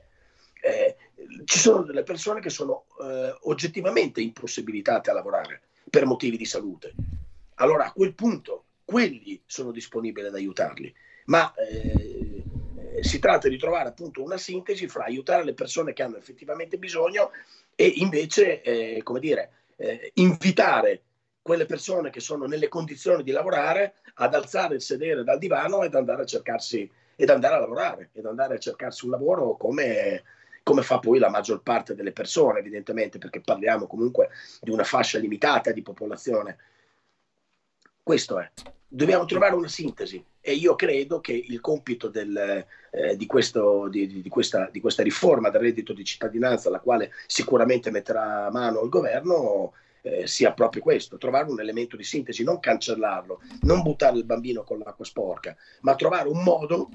Ci sono delle persone che sono oggettivamente impossibilitate a lavorare per motivi di salute. Allora a quel punto quelli sono disponibili ad aiutarli, ma... si tratta di trovare appunto una sintesi fra aiutare le persone che hanno effettivamente bisogno e invece, invitare quelle persone che sono nelle condizioni di lavorare ad alzare il sedere dal divano ed andare a cercarsi, ed andare a lavorare, ed andare a cercarsi un lavoro come fa poi la maggior parte delle persone, evidentemente, perché parliamo comunque di una fascia limitata di popolazione. Questo è. Dobbiamo trovare una sintesi e io credo che il compito di questa riforma del reddito di cittadinanza, alla quale sicuramente metterà mano il governo, sia proprio questo, trovare un elemento di sintesi, non cancellarlo, non buttare il bambino con l'acqua sporca, ma trovare un modo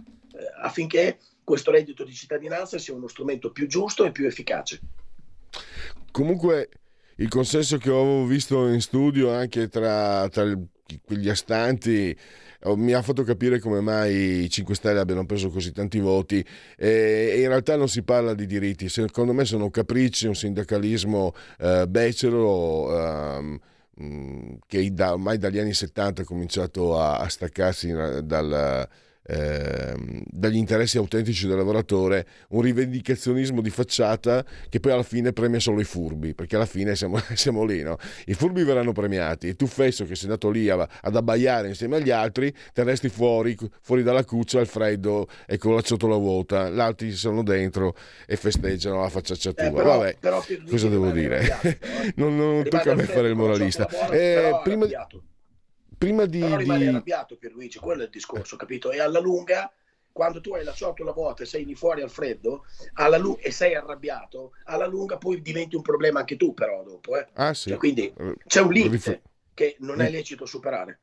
affinché questo reddito di cittadinanza sia uno strumento più giusto e più efficace. Comunque il consenso che avevo visto in studio anche tra quegli astanti mi ha fatto capire come mai i 5 Stelle abbiano preso così tanti voti, e in realtà non si parla di diritti, secondo me sono capricci, un sindacalismo becero che ormai dagli anni 70 ha cominciato a staccarsi dagli interessi autentici del lavoratore, un rivendicazionismo di facciata che poi alla fine premia solo i furbi, perché alla fine siamo lì, no? I furbi verranno premiati, e tu, fesso, che sei andato lì ad abbaiare insieme agli altri, te resti fuori dalla cuccia al freddo e con la ciotola vuota, gli altri sono dentro e festeggiano la facciaccia tua. Vabbè, però cosa devo dire? Non tocca a me fare il moralista. Prima di rimane arrabbiato, Pierluigi, quello è il discorso, capito? E alla lunga, quando tu hai la ciotola vuota e sei lì fuori al freddo e sei arrabbiato, alla lunga poi diventi un problema anche tu, però dopo. Ah, sì. Cioè, quindi c'è un limite che non è lecito superare.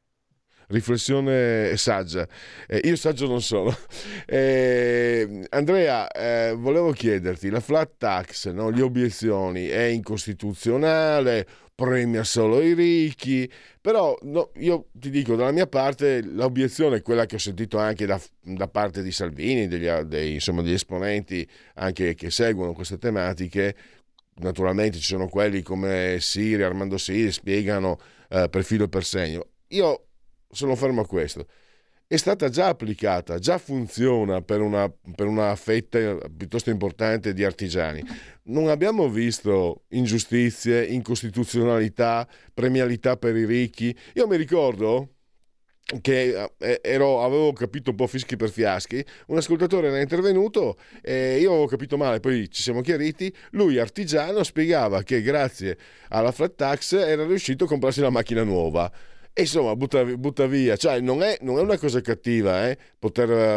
Riflessione saggia. Io saggio non sono. Andrea, volevo chiederti, la flat tax, no? Le obiezioni, è incostituzionale, premia solo i ricchi, però no, io ti dico, dalla mia parte l'obiezione è quella che ho sentito anche da parte di Salvini, degli esponenti anche che seguono queste tematiche. Naturalmente ci sono quelli come Armando Siri, spiegano per filo e per segno. Io sono fermo a questo. È stata già applicata, già funziona per una fetta piuttosto importante di artigiani. Non abbiamo visto ingiustizie, incostituzionalità, premialità per i ricchi. Io mi ricordo che avevo capito un po' fischi per fiaschi, un ascoltatore era intervenuto e io avevo capito male, poi ci siamo chiariti. Lui, artigiano, spiegava che grazie alla flat tax era riuscito a comprarsi la macchina nuova. E insomma, butta via, cioè non è una cosa cattiva, poter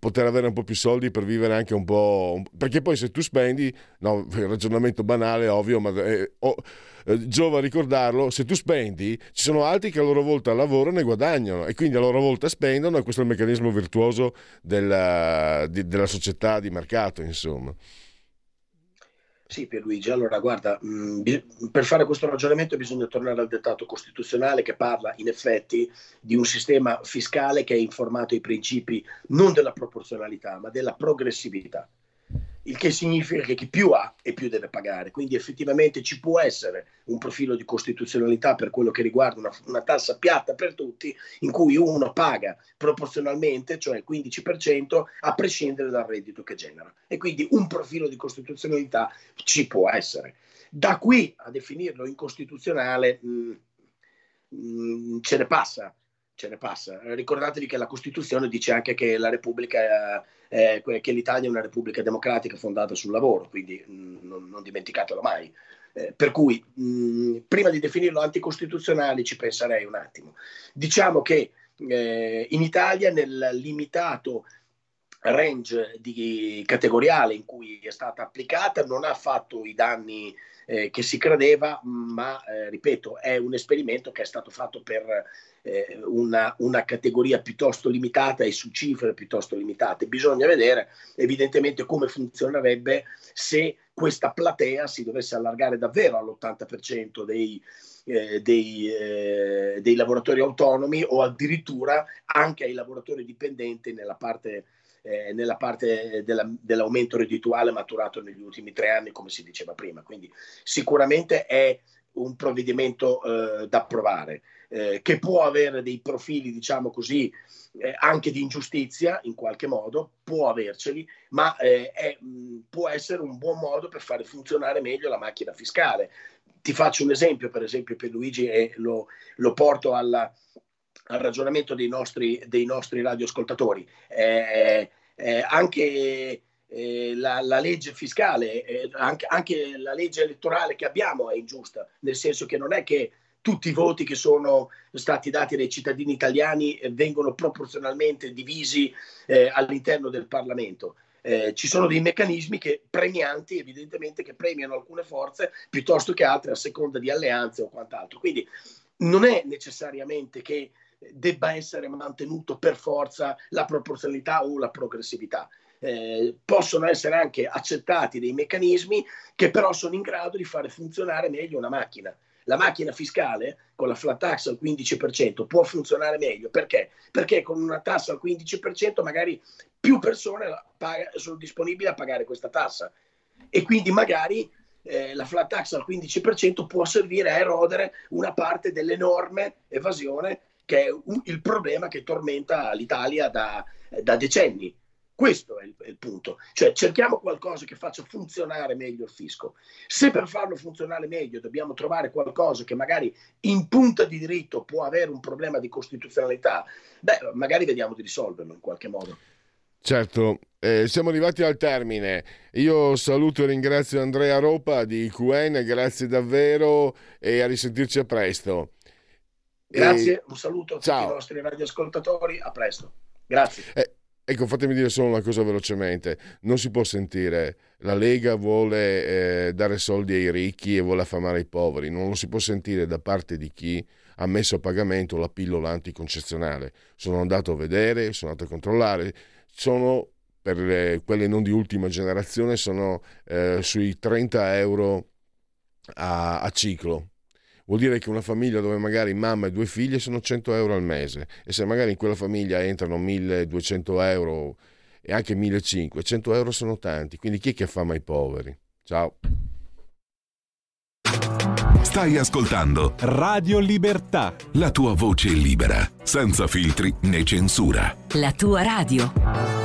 avere un po' più soldi per vivere anche un po', perché poi se tu spendi, no, ragionamento banale, ovvio, ma giova ricordarlo, se tu spendi ci sono altri che a loro volta lavorano e guadagnano e quindi a loro volta spendono, e questo è il meccanismo virtuoso della società di mercato, insomma. Sì, Pierluigi, allora guarda, per fare questo ragionamento bisogna tornare al dettato costituzionale che parla in effetti di un sistema fiscale che è informato ai principi non della proporzionalità ma della progressività, il che significa che chi più ha e più deve pagare, quindi effettivamente ci può essere un profilo di costituzionalità per quello che riguarda una tassa piatta per tutti in cui uno paga proporzionalmente, cioè il 15% a prescindere dal reddito che genera, e quindi un profilo di costituzionalità ci può essere. Da qui a definirlo incostituzionale ce ne passa. Ricordatevi che la Costituzione dice anche che la Repubblica che l'Italia è una repubblica democratica fondata sul lavoro, quindi non dimenticatelo mai. Per cui prima di definirlo anticostituzionale ci penserei un attimo. Diciamo che in Italia, nel limitato range categoriale in cui è stata applicata, non ha fatto i danni che si credeva, ma ripeto, è un esperimento che è stato fatto per una categoria piuttosto limitata e su cifre piuttosto limitate. Bisogna vedere evidentemente come funzionerebbe se questa platea si dovesse allargare davvero all'80% dei lavoratori autonomi, o addirittura anche ai lavoratori dipendenti nella parte dell'aumento reddituale maturato negli ultimi 3 anni, come si diceva prima. Quindi sicuramente è un provvedimento da approvare, che può avere dei profili, diciamo così, anche di ingiustizia in qualche modo, può averceli, ma può essere un buon modo per fare funzionare meglio la macchina fiscale. Ti faccio un esempio, per esempio, Pierluigi, e lo porto al ragionamento dei nostri radioascoltatori. Anche la legge fiscale, anche la legge elettorale che abbiamo è ingiusta, nel senso che non è che tutti i voti che sono stati dati dai cittadini italiani vengono proporzionalmente divisi all'interno del Parlamento. Ci sono dei meccanismi premianti, evidentemente, che premiano alcune forze piuttosto che altre a seconda di alleanze o quant'altro. Quindi non è necessariamente che debba essere mantenuto per forza la proporzionalità o la progressività. Possono essere anche accettati dei meccanismi che però sono in grado di fare funzionare meglio una macchina. La macchina fiscale con la flat tax al 15% può funzionare meglio. Perché? Perché con una tassa al 15% magari più persone sono disponibili a pagare questa tassa, e quindi magari la flat tax al 15% può servire a erodere una parte dell'enorme evasione che è il problema che tormenta l'Italia da decenni. Questo è il punto, cioè cerchiamo qualcosa che faccia funzionare meglio il fisco. Se per farlo funzionare meglio dobbiamo trovare qualcosa che magari in punta di diritto può avere un problema di costituzionalità, beh, magari vediamo di risolverlo in qualche modo. Certo, siamo arrivati al termine. Io saluto e ringrazio Andrea Ropa di QN, grazie davvero e a risentirci a presto. Grazie, un saluto a tutti i nostri radioascoltatori, a presto. Grazie. Ecco, fatemi dire solo una cosa velocemente, non si può sentire la Lega vuole dare soldi ai ricchi e vuole affamare i poveri, non lo si può sentire da parte di chi ha messo a pagamento la pillola anticoncezionale. Sono andato a vedere, sono andato a controllare, sono per quelle non di ultima generazione, sono sui 30 euro a ciclo. Vuol dire che una famiglia dove magari mamma e 2 figlie sono 100 euro al mese, e se magari in quella famiglia entrano 1200 euro e anche 1500, 100 euro sono tanti, quindi chi è che affama i poveri? Ciao. Stai ascoltando Radio Libertà, la tua voce libera, senza filtri né censura. La tua radio.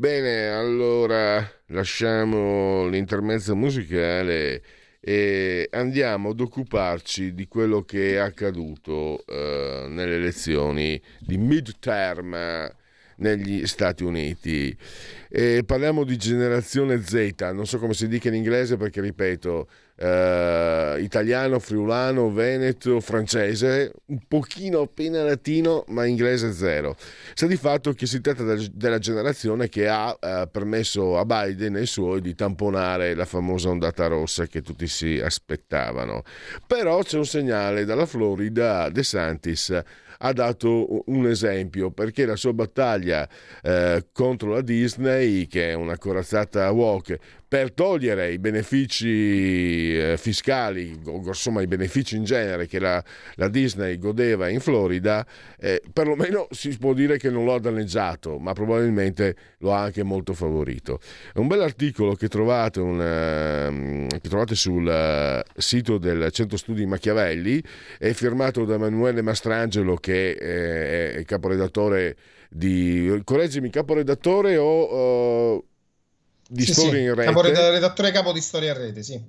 Bene, allora lasciamo l'intermezzo musicale e andiamo ad occuparci di quello che è accaduto nelle elezioni di midterm negli Stati Uniti. E parliamo di generazione Z, non so come si dica in inglese perché, ripeto, italiano, friulano, veneto, francese, un pochino appena latino, ma inglese zero. Sta di fatto che si tratta della generazione che ha permesso a Biden e ai suoi di tamponare la famosa ondata rossa che tutti si aspettavano. Però c'è un segnale dalla Florida. De Santis ha dato un esempio, perché la sua battaglia contro la Disney, che è una corazzata woke, per togliere i benefici fiscali, insomma i benefici in genere che la Disney godeva in Florida, perlomeno si può dire che non lo ha danneggiato, ma probabilmente lo ha anche molto favorito. È un bell'articolo che trovate sul sito del Centro Studi Machiavelli, è firmato da Emanuele Mastrangelo, che è caporedattore di... correggimi, caporedattore o... di sì, Storia in Rete, redattore capo di Storia in Rete, sì.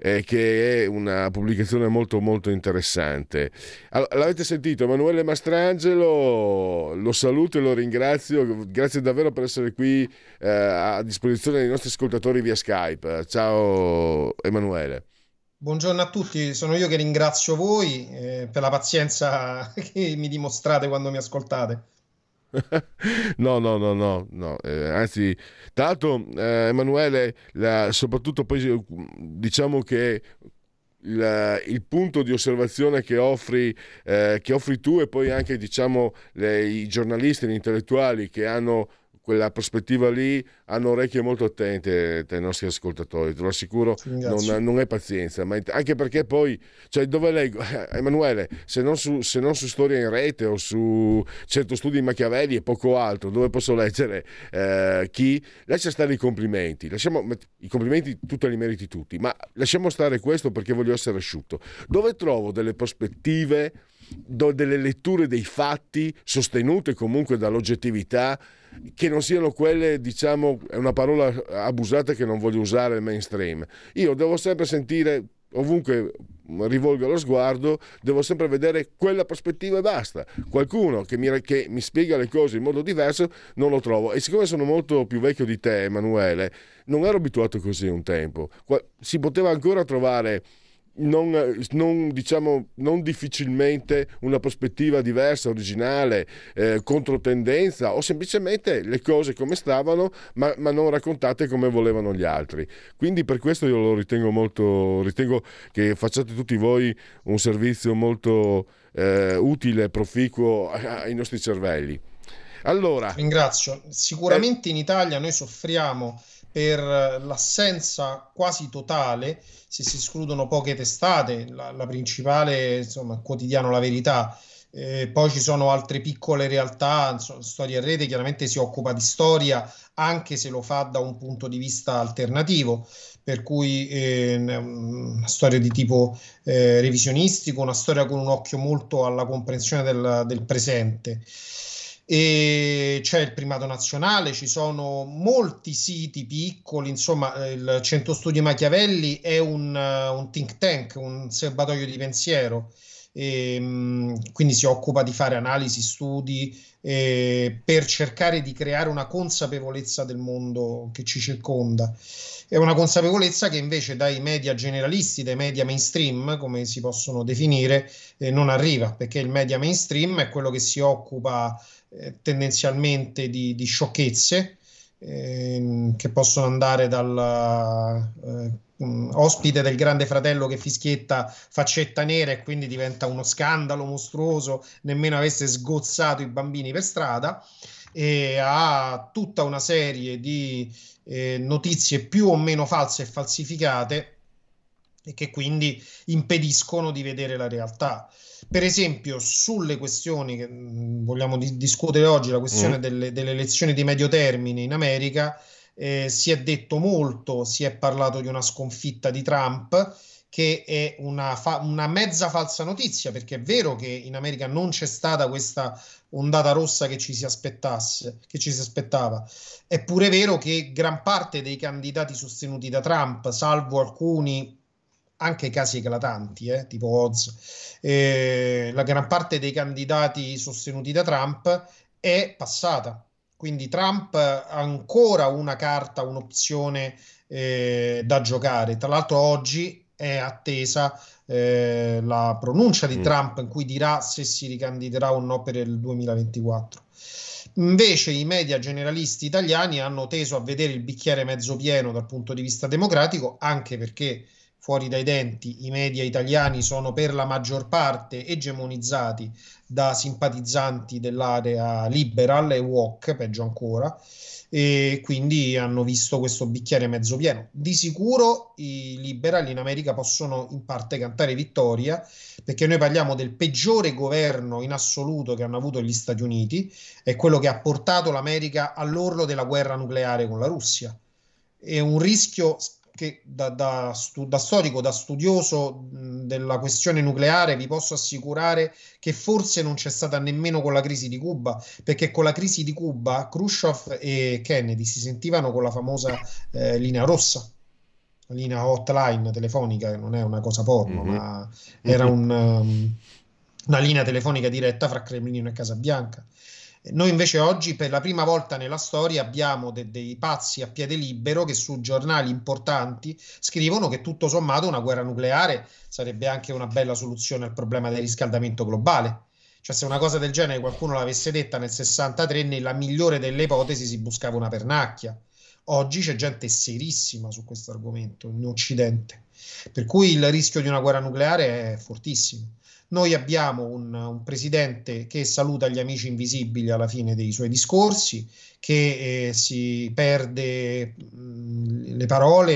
Che è una pubblicazione molto molto interessante. Allora, l'avete sentito, Emanuele Mastrangelo, lo saluto e lo ringrazio, grazie davvero per essere qui a disposizione dei nostri ascoltatori via Skype. Ciao Emanuele. Buongiorno a tutti, sono io che ringrazio voi per la pazienza che mi dimostrate quando mi ascoltate. No. Anzi, tanto Emanuele, soprattutto poi diciamo che il punto di osservazione che offri tu, e poi anche diciamo i giornalisti, gli intellettuali che hanno quella prospettiva lì, hanno orecchie molto attente dai nostri ascoltatori, te lo assicuro, non è pazienza, ma anche perché poi, cioè, dove leggo, Emanuele, se non su Storia in Rete o su Centro Studi Machiavelli e poco altro, dove posso leggere chi? Lascia stare i complimenti, i complimenti tutti li meriti tutti, ma lasciamo stare questo perché voglio essere asciutto. Dove trovo delle prospettive, delle letture dei fatti sostenute comunque dall'oggettività, che non siano quelle, diciamo, è una parola abusata che non voglio usare, il mainstream? Io devo sempre sentire, ovunque rivolgo lo sguardo, devo sempre vedere quella prospettiva e basta. Qualcuno che mi spiega le cose in modo diverso non lo trovo, e siccome sono molto più vecchio di te, Emanuele, non ero abituato così un tempo. Si poteva ancora trovare non difficilmente una prospettiva diversa, originale, controtendenza, o semplicemente le cose come stavano ma non raccontate come volevano gli altri. Quindi per questo io lo ritengo che facciate tutti voi un servizio molto utile e proficuo ai nostri cervelli. Allora, ringrazio. Sicuramente in Italia noi soffriamo per l'assenza quasi totale, se si escludono poche testate, la principale, insomma, quotidiano La Verità, poi ci sono altre piccole realtà, insomma, Storia in Rete chiaramente si occupa di storia, anche se lo fa da un punto di vista alternativo, per cui una storia di tipo revisionistico, una storia con un occhio molto alla comprensione del presente. E c'è il Primato Nazionale, ci sono molti siti piccoli, insomma il Centro Studi Machiavelli è un think tank, un serbatoio di pensiero, quindi si occupa di fare analisi, studi per cercare di creare una consapevolezza del mondo che ci circonda. È una consapevolezza che invece dai media generalisti, dai media mainstream, come si possono definire, non arriva, perché il media mainstream è quello che si occupa tendenzialmente di sciocchezze che possono andare dal ospite del Grande Fratello che fischietta Faccetta Nera e quindi diventa uno scandalo mostruoso, nemmeno avesse sgozzato i bambini per strada, e a tutta una serie di notizie più o meno false e falsificate, e che quindi impediscono di vedere la realtà. Per esempio, sulle questioni che vogliamo discutere oggi, la questione delle elezioni di medio termine in America, si è detto molto, si è parlato di una sconfitta di Trump, che è una mezza falsa notizia, perché è vero che in America non c'è stata questa ondata rossa che ci si aspettava. È pure vero che gran parte dei candidati sostenuti da Trump, salvo alcuni anche casi eclatanti, tipo Oz, la gran parte dei candidati sostenuti da Trump è passata. Quindi Trump ha ancora una carta, un'opzione da giocare. Tra l'altro oggi è attesa la pronuncia di Trump in cui dirà se si ricandiderà o no per il 2024. Invece i media generalisti italiani hanno teso a vedere il bicchiere mezzo pieno dal punto di vista democratico, anche perché fuori dai denti i media italiani sono per la maggior parte egemonizzati da simpatizzanti dell'area liberal e woke, peggio ancora, e quindi hanno visto questo bicchiere mezzo pieno. Di sicuro i liberali in America possono in parte cantare vittoria, perché noi parliamo del peggiore governo in assoluto che hanno avuto gli Stati Uniti, è quello che ha portato l'America all'orlo della guerra nucleare con la Russia. È un rischio che da storico, da studioso della questione nucleare, vi posso assicurare che forse non c'è stata nemmeno con la crisi di Cuba, perché con la crisi di Cuba Khrushchev e Kennedy si sentivano con la famosa linea rossa, la linea hotline telefonica, che non è una cosa porno, ma era una linea telefonica diretta fra Cremlino e Casabianca. Noi invece oggi per la prima volta nella storia abbiamo dei pazzi a piede libero che su giornali importanti scrivono che tutto sommato una guerra nucleare sarebbe anche una bella soluzione al problema del riscaldamento globale. Cioè, se una cosa del genere qualcuno l'avesse detta nel 63, nella migliore delle ipotesi si buscava una pernacchia. Oggi c'è gente serissima su questo argomento in Occidente, per cui il rischio di una guerra nucleare è fortissimo. Noi abbiamo un presidente che saluta gli amici invisibili alla fine dei suoi discorsi, che si perde le parole,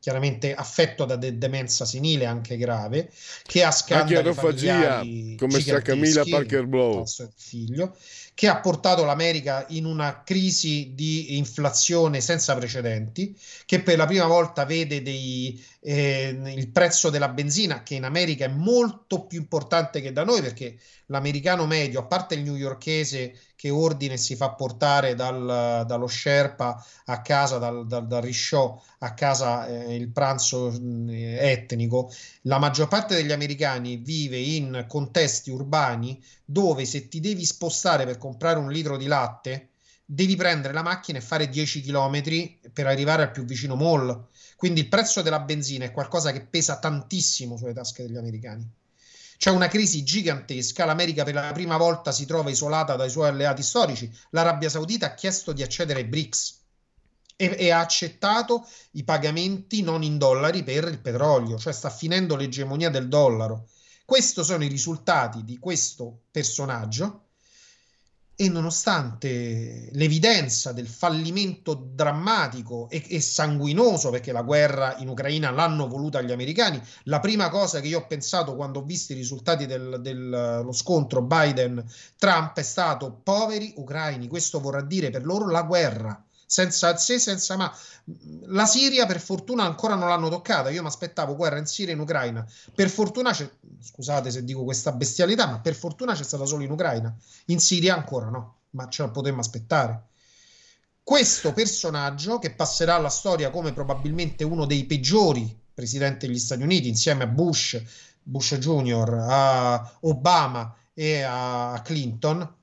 chiaramente affetto da demenza senile anche grave, che ha scandali familiari come Camilla Parker Blow, figlio, che ha portato l'America in una crisi di inflazione senza precedenti, che per la prima volta vede il prezzo della benzina, che in America è molto più importante che da noi, perché l'americano medio, a parte il newyorkese che ordina e si fa portare dallo sherpa a casa, dal risciò a casa il pranzo etnico, la maggior parte degli americani vive in contesti urbani dove, se ti devi spostare per comprare un litro di latte, devi prendere la macchina e fare 10 chilometri per arrivare al più vicino mall. Quindi il prezzo della benzina è qualcosa che pesa tantissimo sulle tasche degli americani. C'è una crisi gigantesca, l'America per la prima volta si trova isolata dai suoi alleati storici. L'Arabia Saudita ha chiesto di accedere ai BRICS e ha accettato i pagamenti non in dollari per il petrolio, cioè sta finendo l'egemonia del dollaro. Questi sono i risultati di questo personaggio, e nonostante l'evidenza del fallimento drammatico e sanguinoso, perché la guerra in Ucraina l'hanno voluta gli americani, la prima cosa che io ho pensato quando ho visto i risultati dello scontro Biden-Trump è stato: poveri ucraini, questo vorrà dire per loro la guerra, senza se, senza ma. La Siria per fortuna ancora non l'hanno toccata, io mi aspettavo guerra in Siria e in Ucraina, per fortuna scusate se dico questa bestialità, ma per fortuna c'è stata solo in Ucraina, in Siria ancora no, ma ce la potremmo aspettare. Questo personaggio, che passerà alla storia come probabilmente uno dei peggiori presidenti degli Stati Uniti, insieme a Bush Junior, a Obama e a Clinton,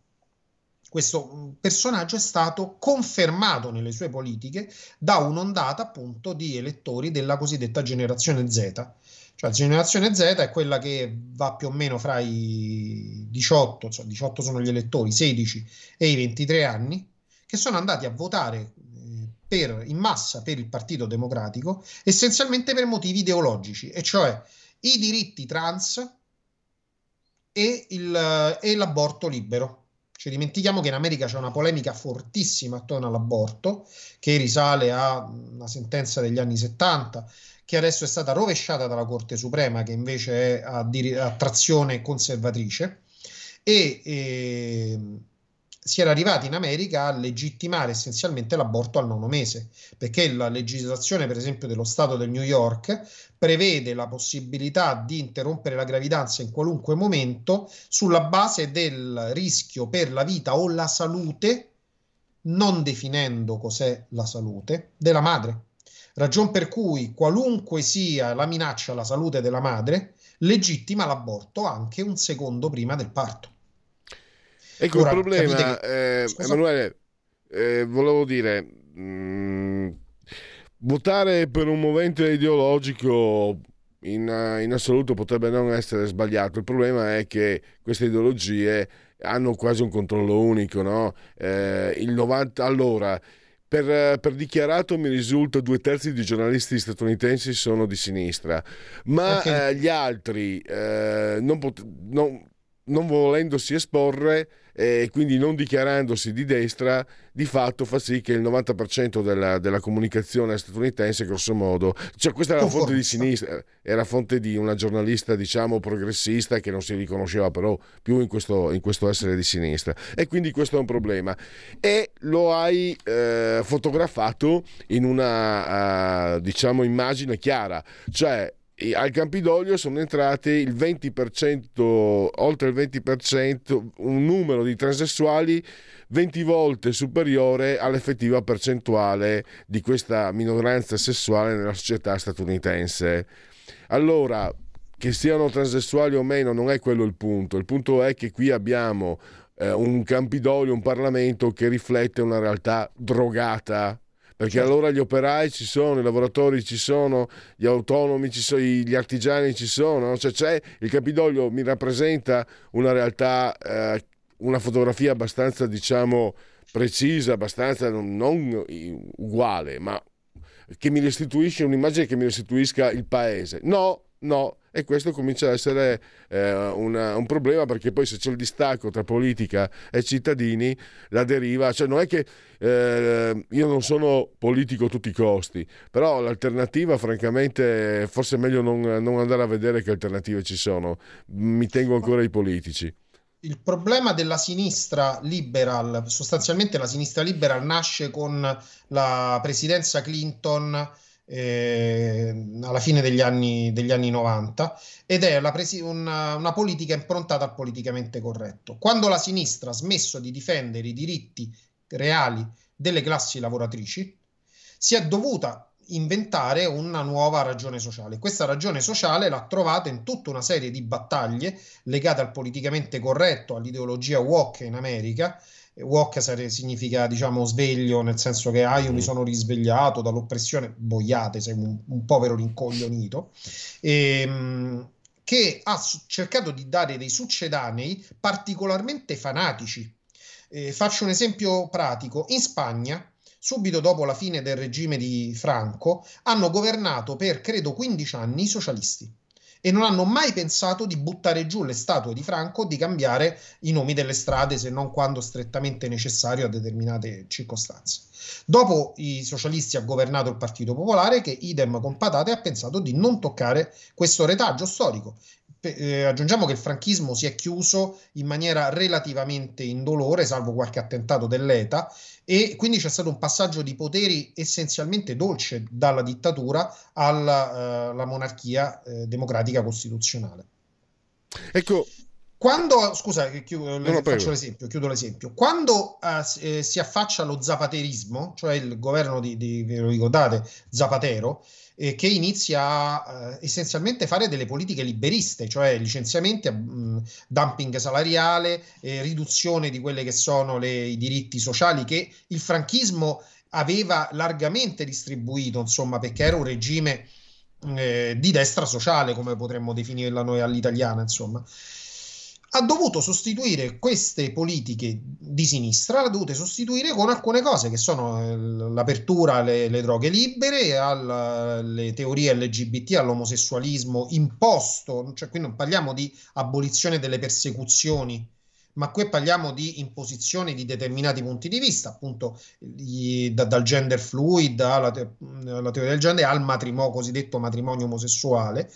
questo personaggio è stato confermato nelle sue politiche da un'ondata appunto di elettori della cosiddetta generazione Z. Cioè, la generazione Z è quella che va più o meno fra i 18 sono gli elettori, 16 e i 23 anni, che sono andati a votare in massa per il Partito Democratico, essenzialmente per motivi ideologici, e cioè i diritti trans e l'aborto libero. Ci dimentichiamo che in America c'è una polemica fortissima attorno all'aborto, che risale a una sentenza degli anni 70, che adesso è stata rovesciata dalla Corte Suprema, che invece è a trazione conservatrice, e si era arrivati in America a legittimare essenzialmente l'aborto al nono mese, perché la legislazione, per esempio, dello Stato del New York prevede la possibilità di interrompere la gravidanza in qualunque momento sulla base del rischio per la vita o la salute, non definendo cos'è la salute, della madre. Ragion per cui, qualunque sia la minaccia alla salute della madre, legittima l'aborto anche un secondo prima del parto. Ecco, ora, il problema, Emanuele, volevo dire, votare per un movente ideologico in assoluto potrebbe non essere sbagliato. Il problema è che queste ideologie hanno quasi un controllo unico, no? Il 90 all'ora. Per dichiarato mi risulta 2/3 dei giornalisti statunitensi sono di sinistra, ma okay, gli altri non volendosi esporre e quindi non dichiarandosi di destra, di fatto fa sì che il 90% della comunicazione statunitense, grosso modo, cioè questa era fonte di sinistra, era fonte di una giornalista, diciamo, progressista, che non si riconosceva però più in questo essere di sinistra, e quindi questo è un problema, e lo hai fotografato in una diciamo immagine chiara, cioè al Campidoglio sono entrati il 20%, oltre il 20%, un numero di transessuali 20 volte superiore all'effettiva percentuale di questa minoranza sessuale nella società statunitense. Allora, che siano transessuali o meno non è quello il punto. Il punto è che qui abbiamo un Campidoglio, un Parlamento che riflette una realtà drogata. Perché allora gli operai ci sono, i lavoratori ci sono, gli autonomi ci sono, gli artigiani ci sono, cioè c'è il Campidoglio, mi rappresenta una realtà, una fotografia abbastanza, diciamo, precisa, abbastanza non uguale, ma che mi restituisce un'immagine, che mi restituisca il paese. No, e questo comincia a essere un problema, perché poi se c'è il distacco tra politica e cittadini, la deriva, cioè non è che io non sono politico a tutti i costi, però l'alternativa francamente forse è meglio non andare a vedere che alternative ci sono, mi tengo ancora ai politici. Il problema della sinistra liberal, sostanzialmente la sinistra liberal nasce con la presidenza Clinton alla fine degli anni 90, ed è una politica improntata al politicamente corretto. Quando la sinistra ha smesso di difendere i diritti reali delle classi lavoratrici, si è dovuta inventare una nuova ragione sociale. Questa ragione sociale l'ha trovata in tutta una serie di battaglie legate al politicamente corretto, all'ideologia woke in America. Woke significa, diciamo, sveglio, nel senso che io mi sono risvegliato dall'oppressione, boiate, sei un povero rincoglionito, che ha cercato di dare dei succedanei particolarmente fanatici. Faccio un esempio pratico. In Spagna, subito dopo la fine del regime di Franco, hanno governato per credo 15 anni i socialisti, e non hanno mai pensato di buttare giù le statue di Franco, di cambiare i nomi delle strade, se non quando strettamente necessario a determinate circostanze. Dopo i socialisti ha governato il Partito Popolare, che idem con patate ha pensato di non toccare questo retaggio storico. Aggiungiamo che il franchismo si è chiuso in maniera relativamente indolore, salvo qualche attentato dell'ETA, e quindi c'è stato un passaggio di poteri essenzialmente dolce dalla dittatura alla monarchia democratica costituzionale. Ecco, quando, scusa, chiudo l'esempio, quando si affaccia lo zapaterismo, cioè il governo di ve lo ricordate, Zapatero, che inizia a essenzialmente fare delle politiche liberiste, cioè licenziamenti, dumping salariale, riduzione di quelle che sono i diritti sociali che il franchismo aveva largamente distribuito, insomma, perché era un regime di destra sociale, come potremmo definirla noi all'italiana, insomma. Ha dovuto sostituire queste politiche di sinistra, le ha dovute sostituire con alcune cose che sono l'apertura alle droghe libere, alle teorie LGBT, all'omosessualismo imposto, cioè qui non parliamo di abolizione delle persecuzioni, ma qui parliamo di imposizione di determinati punti di vista, appunto dal gender fluid alla teoria del genere al cosiddetto matrimonio omosessuale.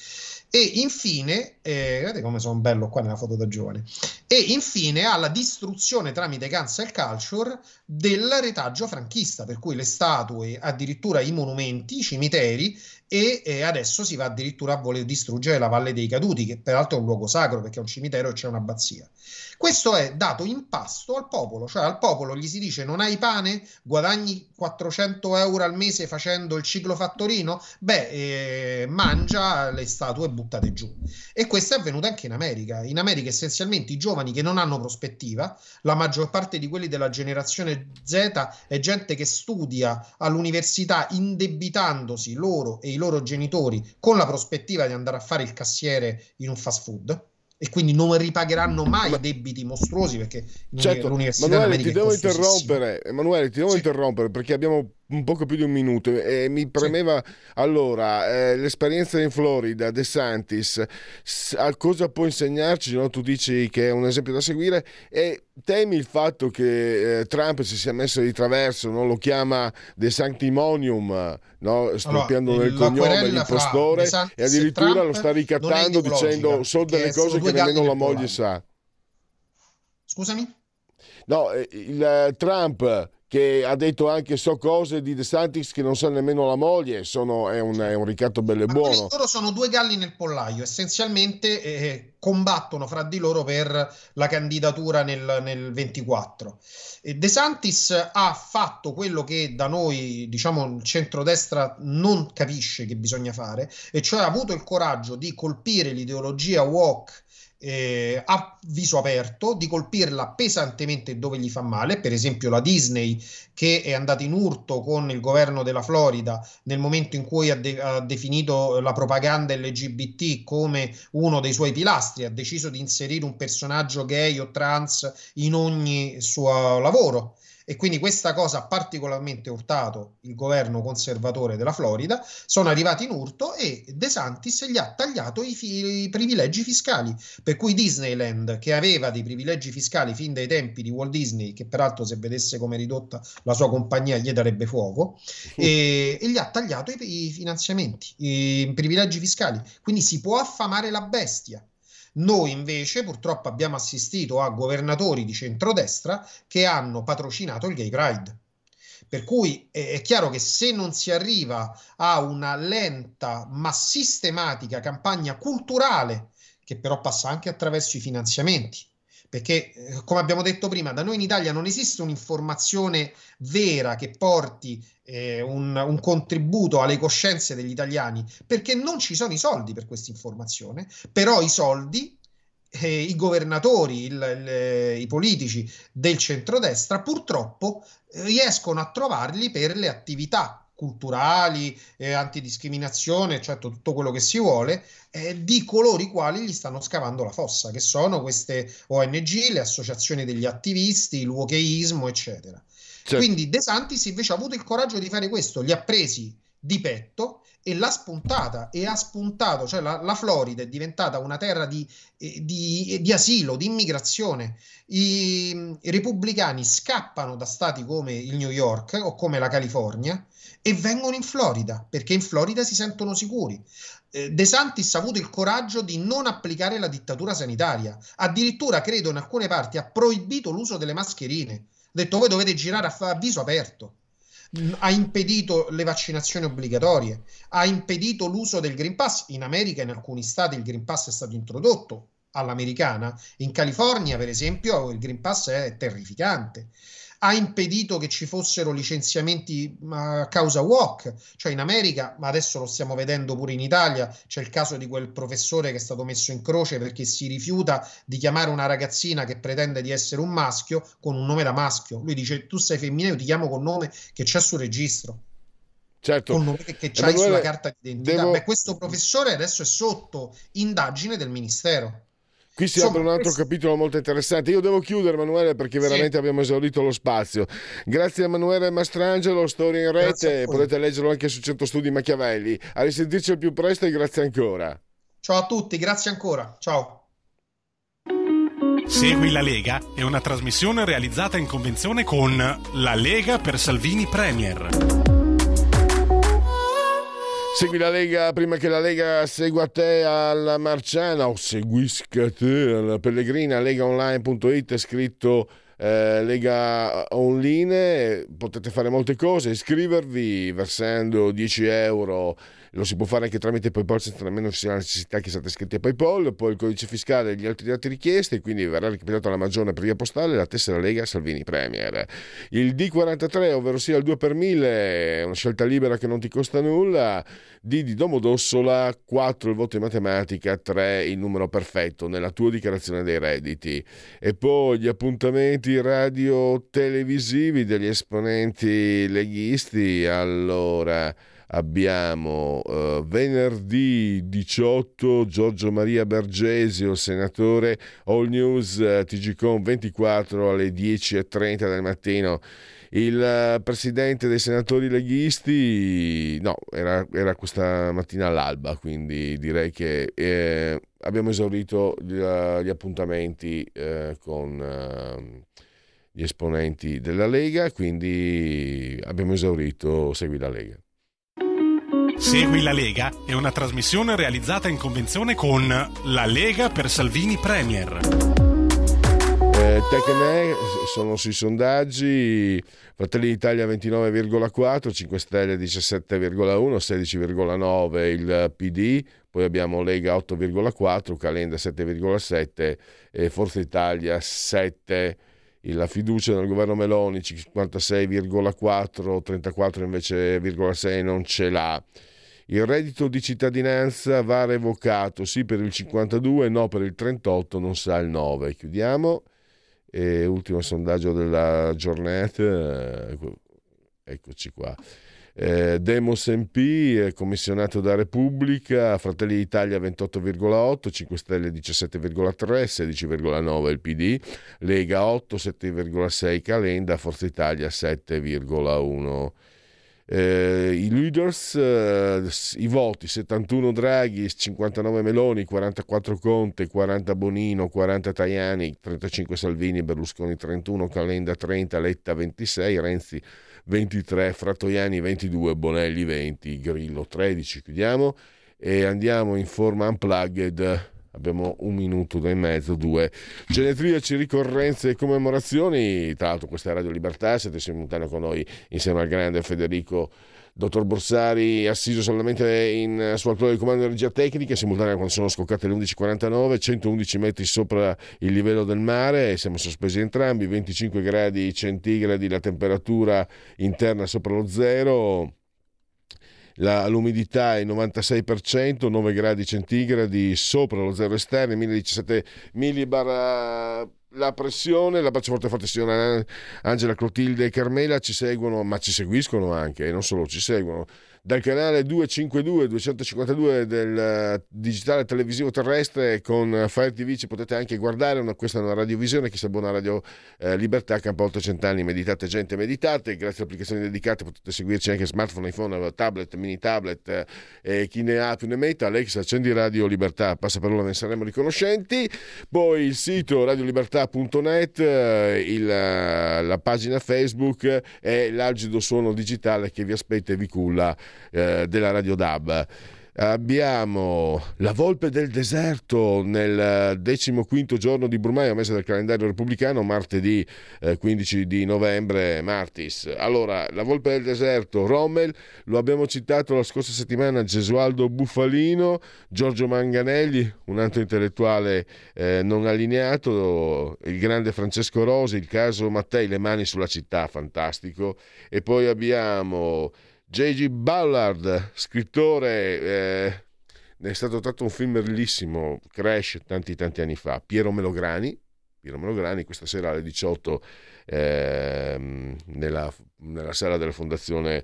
E infine, guardate come sono bello qua nella foto da giovane, e infine alla distruzione tramite cancel culture dell'eretaggio franchista, per cui le statue, addirittura i monumenti, i cimiteri, e adesso si va addirittura a voler distruggere la Valle dei Caduti, che peraltro è un luogo sacro perché è un cimitero e c'è un'abbazia. Questo è dato in pasto al popolo, cioè al popolo gli si dice: non hai pane? Guadagni 400 euro al mese facendo il ciclofattorino? Beh, mangia le statue buttate giù. E questo è avvenuto anche in America. In America essenzialmente i giovani che non hanno prospettiva, la maggior parte di quelli della generazione Z è gente che studia all'università indebitandosi loro e i loro genitori con la prospettiva di andare a fare il cassiere in un fast food, e quindi non ripagheranno mai debiti mostruosi, perché l'università Emanuele, ti devo interrompere, interrompere perché abbiamo un poco più di un minuto e mi premeva l'esperienza in Florida, De Santis, a cosa può insegnarci, no? Tu dici che è un esempio da seguire e temi il fatto che Trump si sia messo di traverso, no? Lo chiama DeSanctimonious, no? Storpiandone il cognome, l'impostore, e addirittura Trump lo sta ricattando dicendo sono delle cose che nemmeno la moglie sa. Scusami? No, il Trump che ha detto anche so cose di De Santis che non sa nemmeno la moglie, è un ricatto bello e buono. Loro sono due galli nel pollaio, essenzialmente combattono fra di loro per la candidatura nel 24. De Santis ha fatto quello che da noi, diciamo, il centrodestra non capisce che bisogna fare, e cioè ha avuto il coraggio di colpire l'ideologia woke a viso aperto, di colpirla pesantemente dove gli fa male, per esempio la Disney, che è andata in urto con il governo della Florida nel momento in cui ha definito la propaganda LGBT come uno dei suoi pilastri, ha deciso di inserire un personaggio gay o trans in ogni suo lavoro. E quindi questa cosa ha particolarmente urtato il governo conservatore della Florida, sono arrivati in urto e De Santis gli ha tagliato i privilegi fiscali, per cui Disneyland, che aveva dei privilegi fiscali fin dai tempi di Walt Disney, che peraltro se vedesse come è ridotta la sua compagnia gli darebbe fuoco, e gli ha tagliato i finanziamenti, i privilegi fiscali, quindi si può affamare la bestia. Noi invece purtroppo abbiamo assistito a governatori di centrodestra che hanno patrocinato il Gay Pride, per cui è chiaro che se non si arriva a una lenta ma sistematica campagna culturale, che però passa anche attraverso i finanziamenti, perché come abbiamo detto prima, da noi in Italia non esiste un'informazione vera che porti un contributo alle coscienze degli italiani, perché non ci sono i soldi per questa informazione, però i soldi, i governatori, i politici del centrodestra purtroppo riescono a trovarli per le attività culturali, antidiscriminazione, certo tutto quello che si vuole, di coloro i quali gli stanno scavando la fossa, che sono queste ONG, le associazioni degli attivisti, il wokeismo, eccetera. Certo. Quindi De Santis invece ha avuto il coraggio di fare questo, li ha presi di petto e l'ha spuntata, e ha spuntato, cioè la Florida è diventata una terra di asilo, di immigrazione. I repubblicani scappano da stati come il New York o come la California e vengono in Florida, perché in Florida si sentono sicuri. De Santis ha avuto il coraggio di non applicare la dittatura sanitaria, addirittura credo in alcune parti ha proibito l'uso delle mascherine, ha detto voi dovete girare a viso aperto, ha impedito le vaccinazioni obbligatorie, ha impedito l'uso del Green Pass. In America in alcuni stati il Green Pass è stato introdotto all'americana, in California per esempio il Green Pass è terrificante. Ha impedito che ci fossero licenziamenti a causa woke, cioè in America, ma adesso lo stiamo vedendo pure in Italia, c'è il caso di quel professore che è stato messo in croce perché si rifiuta di chiamare una ragazzina che pretende di essere un maschio con un nome da maschio. Lui dice tu sei femminile, io ti chiamo col nome che c'è sul registro. Certo. Con nome che c'hai sulla carta d'identità. Beh, questo professore adesso è sotto indagine del ministero. Qui si apre un altro capitolo molto interessante. Io devo chiudere, Emanuele, perché veramente abbiamo esaurito lo spazio. Grazie Emanuele Mastrangelo, Storia in Rete, potete leggerlo anche su Centostudi Machiavelli. A risentirci al più presto e grazie ancora. Ciao a tutti, grazie ancora. Ciao. Segui la Lega è una trasmissione realizzata in convenzione con La Lega per Salvini Premier. Segui la Lega prima che la Lega segua te alla Marciana, o seguisca te alla Pellegrina. Legaonline.it è scritto Lega Online. Potete fare molte cose, iscrivervi versando €10, lo si può fare anche tramite PayPal senza nemmeno la necessità che siate iscritti a PayPal. Poi il codice fiscale e gli altri dati richiesti, quindi verrà recapitato alla Magione per via postale la tessera Lega Salvini Premier. Il D43, ovvero sia il 2 per 1000, è una scelta libera che non ti costa nulla. D di Domodossola, 4 il voto in matematica, 3 il numero perfetto nella tua dichiarazione dei redditi. E poi gli appuntamenti radio televisivi degli esponenti leghisti. Allora abbiamo venerdì 18 Giorgio Maria Bergesio, senatore, All News TGcom 24 alle 10:30 del mattino. Il presidente dei senatori leghisti, no, era questa mattina all'alba, quindi direi che abbiamo esaurito gli appuntamenti con gli esponenti della Lega, quindi abbiamo esaurito Segui la Lega. Segui la Lega è una trasmissione realizzata in convenzione con la Lega per Salvini Premier. Tecne sono sui sondaggi, Fratelli d'Italia 29,4, 5 Stelle 17,1, 16,9 il PD, poi abbiamo Lega 8,4, Calenda 7,7 e Forza Italia 7. La fiducia nel governo Meloni 56,4, 34 invece 0,6 non ce l'ha. Il reddito di cittadinanza va revocato, sì per il 52, no per il 38, non sa il 9. Chiudiamo. E ultimo sondaggio della giornata, eccoci qua. Demos MP, commissionato da Repubblica, Fratelli d'Italia 28,8, 5 Stelle 17,3, 16,9 il PD, Lega 8, 7,6 Calenda, Forza Italia 7,1. I leaders, i voti 71 Draghi, 59 Meloni, 44 Conte, 40 Bonino, 40 Tajani, 35 Salvini, Berlusconi 31, Calenda 30, Letta 26, Renzi 23, Fratoiani 22, Bonelli 20, Grillo 13. Chiudiamo e andiamo in forma unplugged. Abbiamo un minuto e mezzo, due. Genetriaci, ricorrenze e commemorazioni. Tra l'altro questa è Radio Libertà, siete simultaneo con noi insieme al grande Federico Dottor Borsari, assiso solamente in sul alto del comando di regia tecnica, simultanea quando sono scoccate le 11:49, 111 metri sopra il livello del mare, siamo sospesi entrambi, 25 gradi centigradi la temperatura interna sopra lo zero. L'umidità è 96%, 9 gradi centigradi sopra lo zero esterno, 1017 millibar la pressione. La bacio forte signora Angela, Clotilde e Carmela, ci seguono, ma ci seguiscono anche, e non solo ci seguono, dal canale 252 del digitale televisivo terrestre. Con Fire TV ci potete anche guardare, questa è una radiovisione, chi sa buona Radio Libertà, campo 800 anni, meditate gente, meditate. Grazie alle applicazioni dedicate potete seguirci anche smartphone, iPhone, tablet, mini tablet, e chi ne ha più ne metta. Alexa, accendi Radio Libertà, passa parola, ne saremo riconoscenti. Poi il sito radiolibertà.net, la pagina Facebook e l'algido suono digitale che vi aspetta e vi culla della Radio DAB. Abbiamo la volpe del deserto nel 15° giorno di Brumaio, mese del calendario repubblicano, martedì 15 di novembre, martis. Allora, la volpe del deserto, Rommel, lo abbiamo citato la scorsa settimana, Gesualdo Buffalino, Giorgio Manganelli, un altro intellettuale non allineato, il grande Francesco Rosi, il caso Mattei, Le mani sulla città, fantastico. E poi abbiamo J.G. Ballard, scrittore, ne è stato tratto un film bellissimo, Crash, tanti anni fa. Piero Melograni, questa sera alle 18 nella sala della Fondazione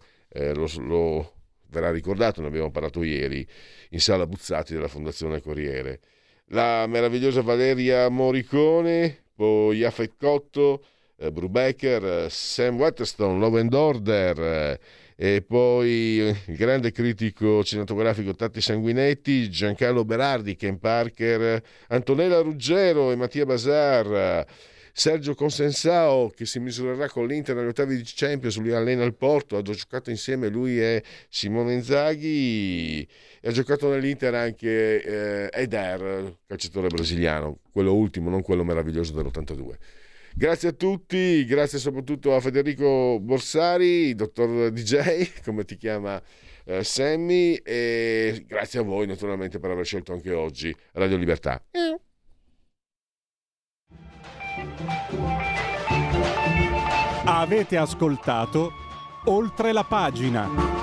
lo verrà ricordato, ne abbiamo parlato ieri, in sala Buzzati della Fondazione Corriere. La meravigliosa Valeria Morricone, poi Jafet Kotto, Brubaker, Sam Waterston, Law and Order, e poi il grande critico cinematografico Tatti Sanguinetti, Giancarlo Berardi, Ken Parker, Antonella Ruggero e Mattia Bazar. Sergio Consensao, che si misurerà con l'Inter negli ottavi di Champions, lui allena il Porto, ha giocato insieme lui e Simone Inzaghi, e ha giocato nell'Inter anche Eder, calciatore brasiliano, quello ultimo, non quello meraviglioso dell'82. Grazie a tutti, grazie soprattutto a Federico Borsari, dottor DJ, come ti chiama Sammy, e grazie a voi naturalmente per aver scelto anche oggi Radio Libertà. Avete ascoltato Oltre la pagina.